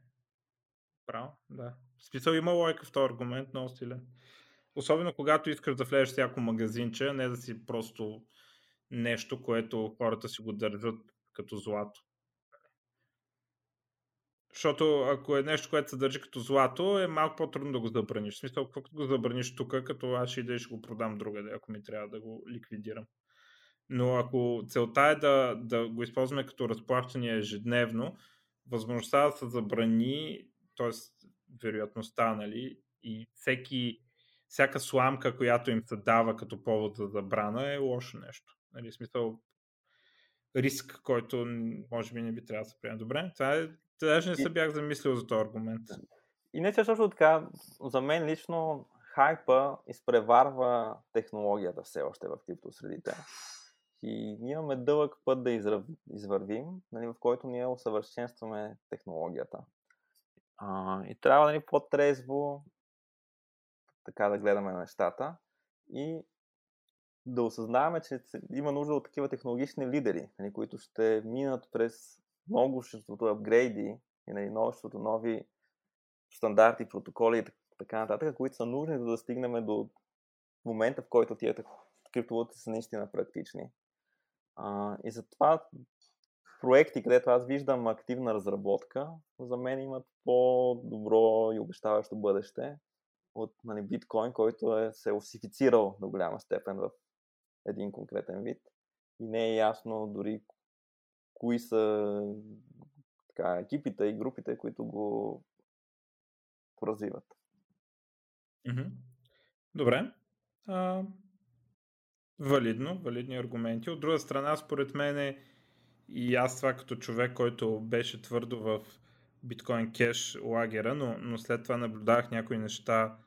Право, да. Списал има лойка в този аргумент, много стилен. Особено когато искаш да влезеш всяко магазинче, не да си просто нещо, което хората си го държат като злато. Защото ако е нещо, което се държи като злато, е малко по-трудно да го забраниш. В смисъл, както го забраниш тук, като аз ще иде и ще го продам другаде, ако ми трябва да го ликвидирам. Но ако целта е да го използваме като разплащане ежедневно, възможността да се забрани, т.е. вероятността, нали, и всяка сламка, която им се дава като повод за забрана, е лошо нещо. Нали, в смисъл, риск, който може би не би трябва да се приема. Добре, това е. Даже не се бях замислил за този аргумент. И не, че също така, за мен лично хайпа изпреварва технологията все още в криптосредите. И ние имаме дълъг път да извървим, нали, в който ние усъвършенстваме технологията. И трябва, нали, по-трезво така да гледаме на нещата и да осъзнаваме, че има нужда от такива технологични лидери, нали, които ще минат през многоществото апгрейди и многоществото нови стандарти, протоколи и така нататък, които са нужни, за да стигнем до момента, в който тия криптовалути са наистина практични. И затова проекти, където аз виждам активна разработка, за мен имат по-добро и обещаващо бъдеще от, нали, биткоин, който се е осифицирал до голяма степен в един конкретен вид. И не е ясно дори кои са така, екипите и групите, които го развиват. Добре. Валидни аргументи. От друга страна, според мен и аз това като човек, който беше твърдо в биткоин кеш лагера, но след това наблюдавах някои неща,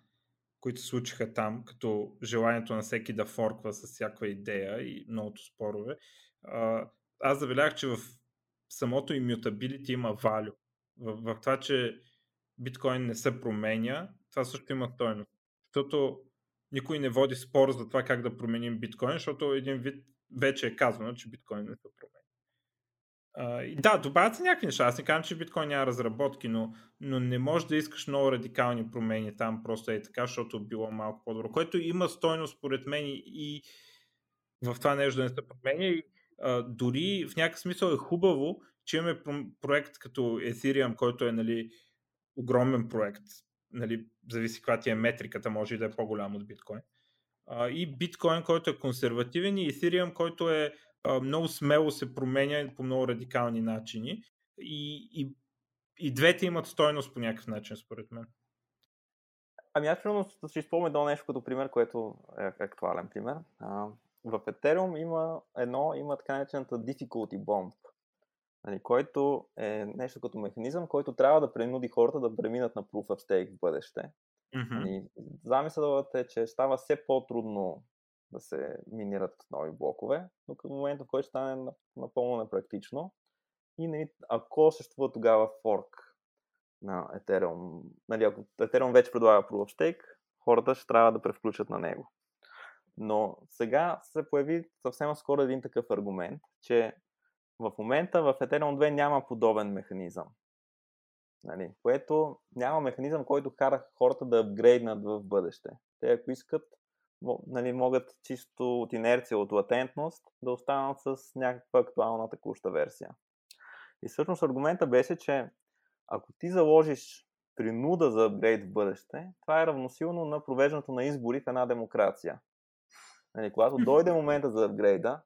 които се случиха там, като желанието на всеки да форква с всякаква идея и многото спорове. Аз забелязах, че в самото immutability има value. В това, че биткоин не се променя, това също има стойност. Защото никой не води спор за това как да променим биткоин, защото един вид вече е казано, че биткоин не се променя. И да, добавят се някакви неща. Аз не казвам, че биткоин няма разработки, но не можеш да искаш много радикални промени там, просто е така, защото било малко по-добро. Което има стойност, според мен, и в това нещо да не се променя. И дори в някакъв смисъл е хубаво, че имаме проект като Ethereum, който е, нали, огромен проект. Нали, зависи каква ти е метриката, може и да е по-голям от биткоин. И биткоин, който е консервативен, и Ethereum, който е много смело се променя по много радикални начини. И двете имат стойност по някакъв начин, според мен. Ами аз ще изпълня едно нещо като пример, което е актуален пример. В Ethereum има така наречената difficulty bomb, нали, който е нещо като механизъм, който трябва да принуди хората да преминат на proof of stake в бъдеще. Нали, замисълът е, че става все по-трудно да се минират нови блокове, но към момента, в който стане напълно непрактично и, нали, ако съществува тогава форк на Ethereum, нали, ако Ethereum вече предлага proof of stake, хората ще трябва да превключат на него. Но сега се появи съвсем скоро един такъв аргумент, че в момента в Ethereum 2 няма подобен механизъм. Нали? Което няма механизъм, който кара хората да апгрейднат в бъдеще. Те ако искат, нали, могат чисто от инерция, от латентност да останат с някаква актуална текуща версия. И всъщност аргумента беше, че ако ти заложиш принуда за апгрейд в бъдеще, това е равносилно на провеждането на избори в една демокрация. Нали, когато дойде момента за апгрейда,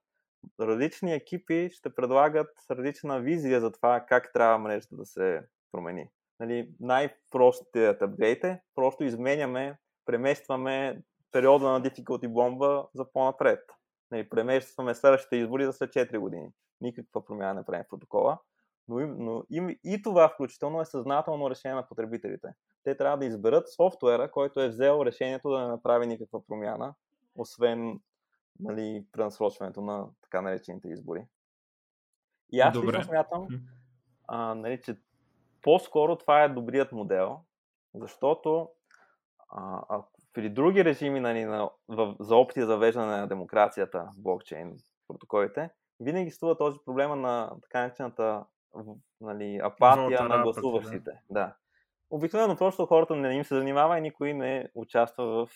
различни екипи ще предлагат различна визия за това как трябва мрежата да се промени. Нали, най-простият апгрейд е, просто изменяме, преместваме периода на difficulty бомба за по-напред. Нали, преместваме следващите избори за след 4 години. Никаква промяна не правим в протокола. Но и това включително е съзнателно решение на потребителите. Те трябва да изберат софтуера, който е взел решението да не направи никаква промяна, освен нали, пренасрочването на така наречените избори. И аз лично смятам, нали, че по-скоро това е добрият модел, защото при други режими нали, за опция за въвеждане на демокрацията в блокчейн протоколите, винаги стува този проблема на така наречената нали, апатия Золта на гласуващите. Да. Обикновено просто хората не им се занимава и никой не участва в...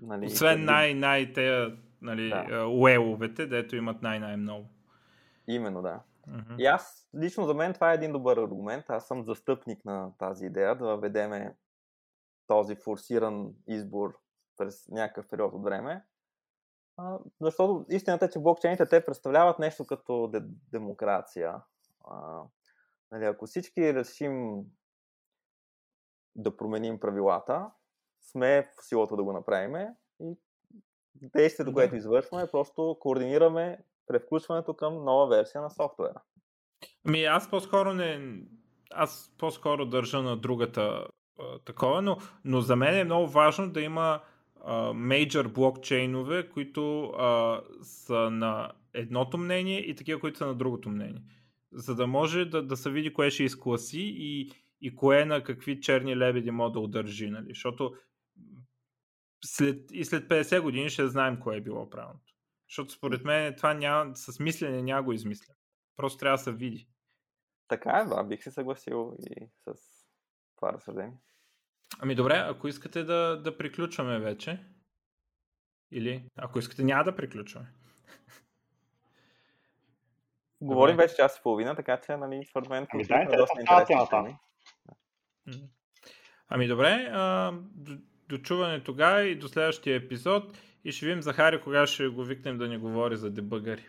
Нали, освен най-тея нали, да. Уеловете, дето имат най-много. Именно, да. Mm-hmm. И аз, лично за мен, това е един добър аргумент. Аз съм застъпник на тази идея, да въведеме този форсиран избор през някакъв период от време. Защото истината е, че блокчейните те представляват нещо като демокрация. Нали, ако всички решим да променим правилата, сме в силата да го направим и действието, което извършваме, просто координираме превключването към нова версия на софтуера. Ами аз по-скоро държа на другата такова, но за мен е много важно да има мейджър блокчейнове, които са на едното мнение и такива, които са на другото мнение. За да може да се види кое ще изкласи и кое на какви черни лебеди може да удържи. Нали? Защото след 50 години ще знаем кое е било правилното. Защото според мен това с мислене няма го измисля. Просто трябва да се види. Така е, да, бих се съгласил и с това разсъждение. Ами добре, ако искате да приключваме вече, или ако искате няма да приключваме. Говорим вече час и половина, така че нали, според мен това е доста интересно. Ами добре, до чуване тогава и до следващия епизод и ще видим Захари кога ще го викнем да ни говори за дебъгъри.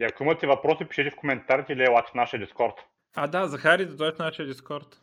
И ако имате въпроси, пишете в коментарите или елате в нашия Дискорд. Да, Захари да дойде в нашия Дискорд.